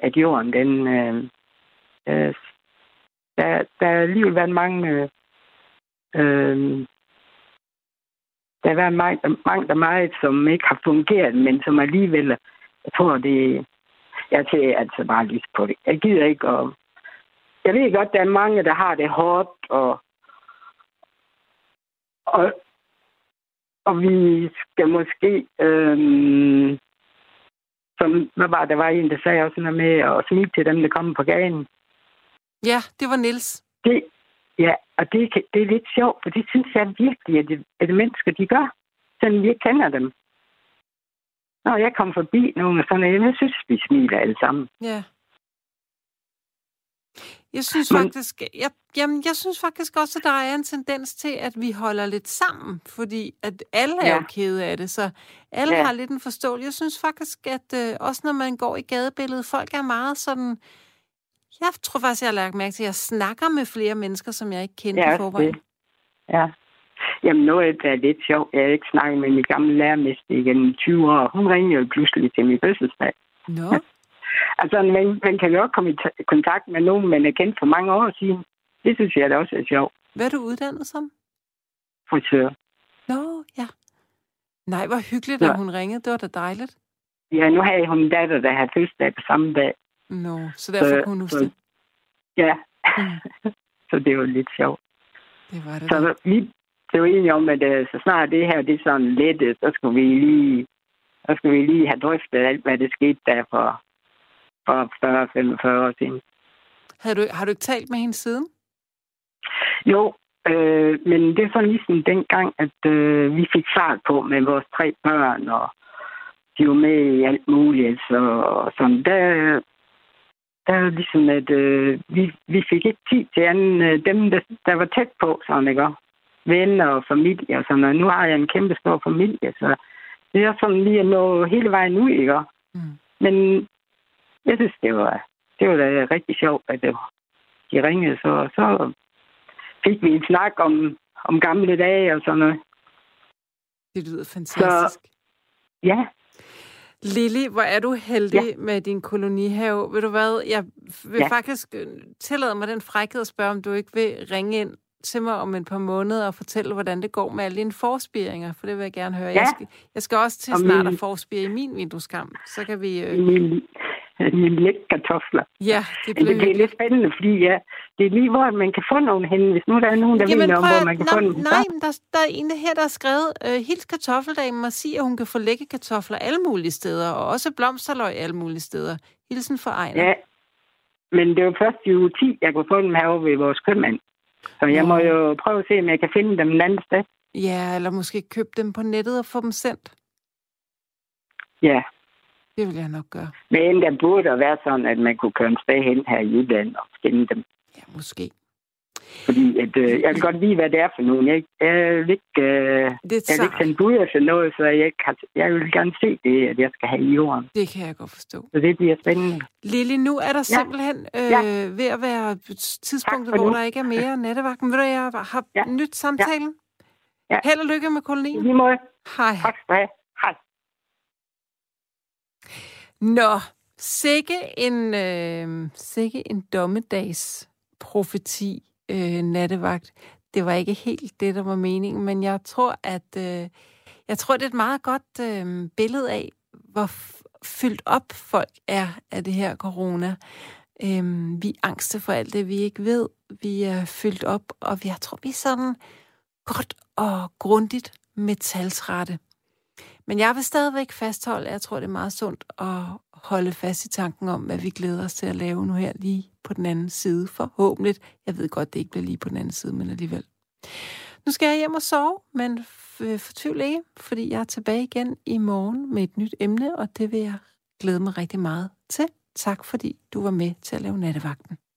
at jorden, den... der har alligevel været mange... der har været mange, der meget, som ikke har fungeret, men som alligevel... Jeg tror, det... Jeg ser altså bare lyst på det. Jeg gider ikke at... Jeg ved godt, der er mange, der har det hårdt, og vi skal måske... som, hvad var der var en, der sagde også noget med at smile til dem, der kommer på gaden. Ja, det var Niels. Det er lidt sjovt, for det synes jeg virkelig, at mennesker, de gør, selvom vi ikke kender dem. Når jeg kom forbi nogen og sådan noget, jeg synes, vi smiler alle sammen. Ja. Jeg synes faktisk, jeg synes faktisk også, at der er en tendens til, at vi holder lidt sammen, fordi at alle er jo kede af det, så alle har lidt en forståelse. Jeg synes faktisk, at også når man går i gadebilledet, folk er meget sådan... Jeg tror faktisk, jeg har lagt mærke til, at jeg snakker med flere mennesker, som jeg ikke kender i forvejen. Ja. Jamen noget, der er lidt sjovt. Jeg har ikke snakket med min gamle lærermester igen 20 år. Hun ringer jo pludselig til min fødselsdag. Nå. No. Altså, man kan jo også komme i kontakt med nogen, man er kendt for mange år siden. Det synes jeg da også er sjovt. Hvad er du uddannet som? Frisør. Nå, ja. Nej, hvor hyggeligt, at hun ringede. Det var da dejligt. Ja, nu havde hun en datter, der havde fødselsdag på samme dag. Nå, så derfor kunne hun huske det. Ja. Mm. Så det var lidt sjovt. Det var det. Så vi blev enige om, at så snart det her, det er sådan lettet, så skulle vi lige have drøftet alt, hvad det skete der for 40-45 år siden. Har du ikke talt med hende siden? Jo, men det er sådan ligesom dengang, at vi fik fart på med vores 3 børn, og de var med i alt muligt, og sådan der er ligesom, at vi fik ikke tid til anden, dem, der var tæt på, sådan, ikke? Venner og familie og sådan, og nu har jeg en kæmpe stor familie, så det er sådan lige at nå hele vejen ud, ikke? Mm. Men jeg synes, det var da rigtig sjovt, at de ringede, så fik vi en snak om gamle dage og sådan noget. Det lyder fantastisk. Så, ja. Lili, hvor er du heldig med din kolonihave. Ved du hvad, jeg vil faktisk tillade mig den frækhed at spørge, om du ikke vil ringe ind til mig om et par måneder og fortælle, hvordan det går med alle dine forspiringer, for det vil jeg gerne høre. Ja. Jeg skal også til snart at forspire i min vindueskamp. Så kan vi... Mine lægkartofler. Ja, det er lidt spændende, fordi det er lige, hvor man kan få nogen henne, hvis nu der er nogen, der mener om, hvor man kan få nogen. Nej, men der er en her, der har skrevet, hils kartoffeldamen og sig, at hun kan få læggekartofler alle mulige steder, og også blomsterløg alle mulige steder. Hilsen for Ejner. Ja, men det var først i uge 10, jeg kunne få dem herovre ved vores købmand. Så jeg må jo prøve at se, om jeg kan finde dem en anden sted. Ja, eller måske købe dem på nettet og få dem sendt. Ja. Det vil jeg nok gøre. Men der burde der være sådan, at man kunne køre en sted hen her i Jylland og skænde dem. Ja, måske. Fordi at, jeg kan godt lide, hvad det er for nogen. Jeg vil ikke sende buder for noget, så jeg vil gerne se det, at jeg skal have i jorden. Det kan jeg godt forstå. Så det bliver spændende. Lili, nu er der simpelthen ved at være tidspunktet, hvor der ikke er mere nattevagten. Ved du, jeg har nyt samtalen? Ja. Held og lykke med kolonien. Lige måde. Hej. Tak skal du have. Hej. Nå, sikke en dommedagsprofeti, nattevagt. Det var ikke helt det, der var meningen, men jeg tror, at det er et meget godt billede af, hvor fyldt op folk er af det her corona. Vi er angste for alt det, vi ikke ved. Vi er fyldt op, og jeg tror, vi er sådan godt og grundigt med talsrette. Men jeg vil stadigvæk fastholde, at jeg tror, det er meget sundt at holde fast i tanken om, hvad vi glæder os til at lave nu her lige på den anden side. Forhåbentlig. Jeg ved godt, det ikke bliver lige på den anden side, men alligevel. Nu skal jeg hjem og sove, men fortvivl ikke, fordi jeg er tilbage igen i morgen med et nyt emne, og det vil jeg glæde mig rigtig meget til. Tak fordi du var med til at lave nattevagten.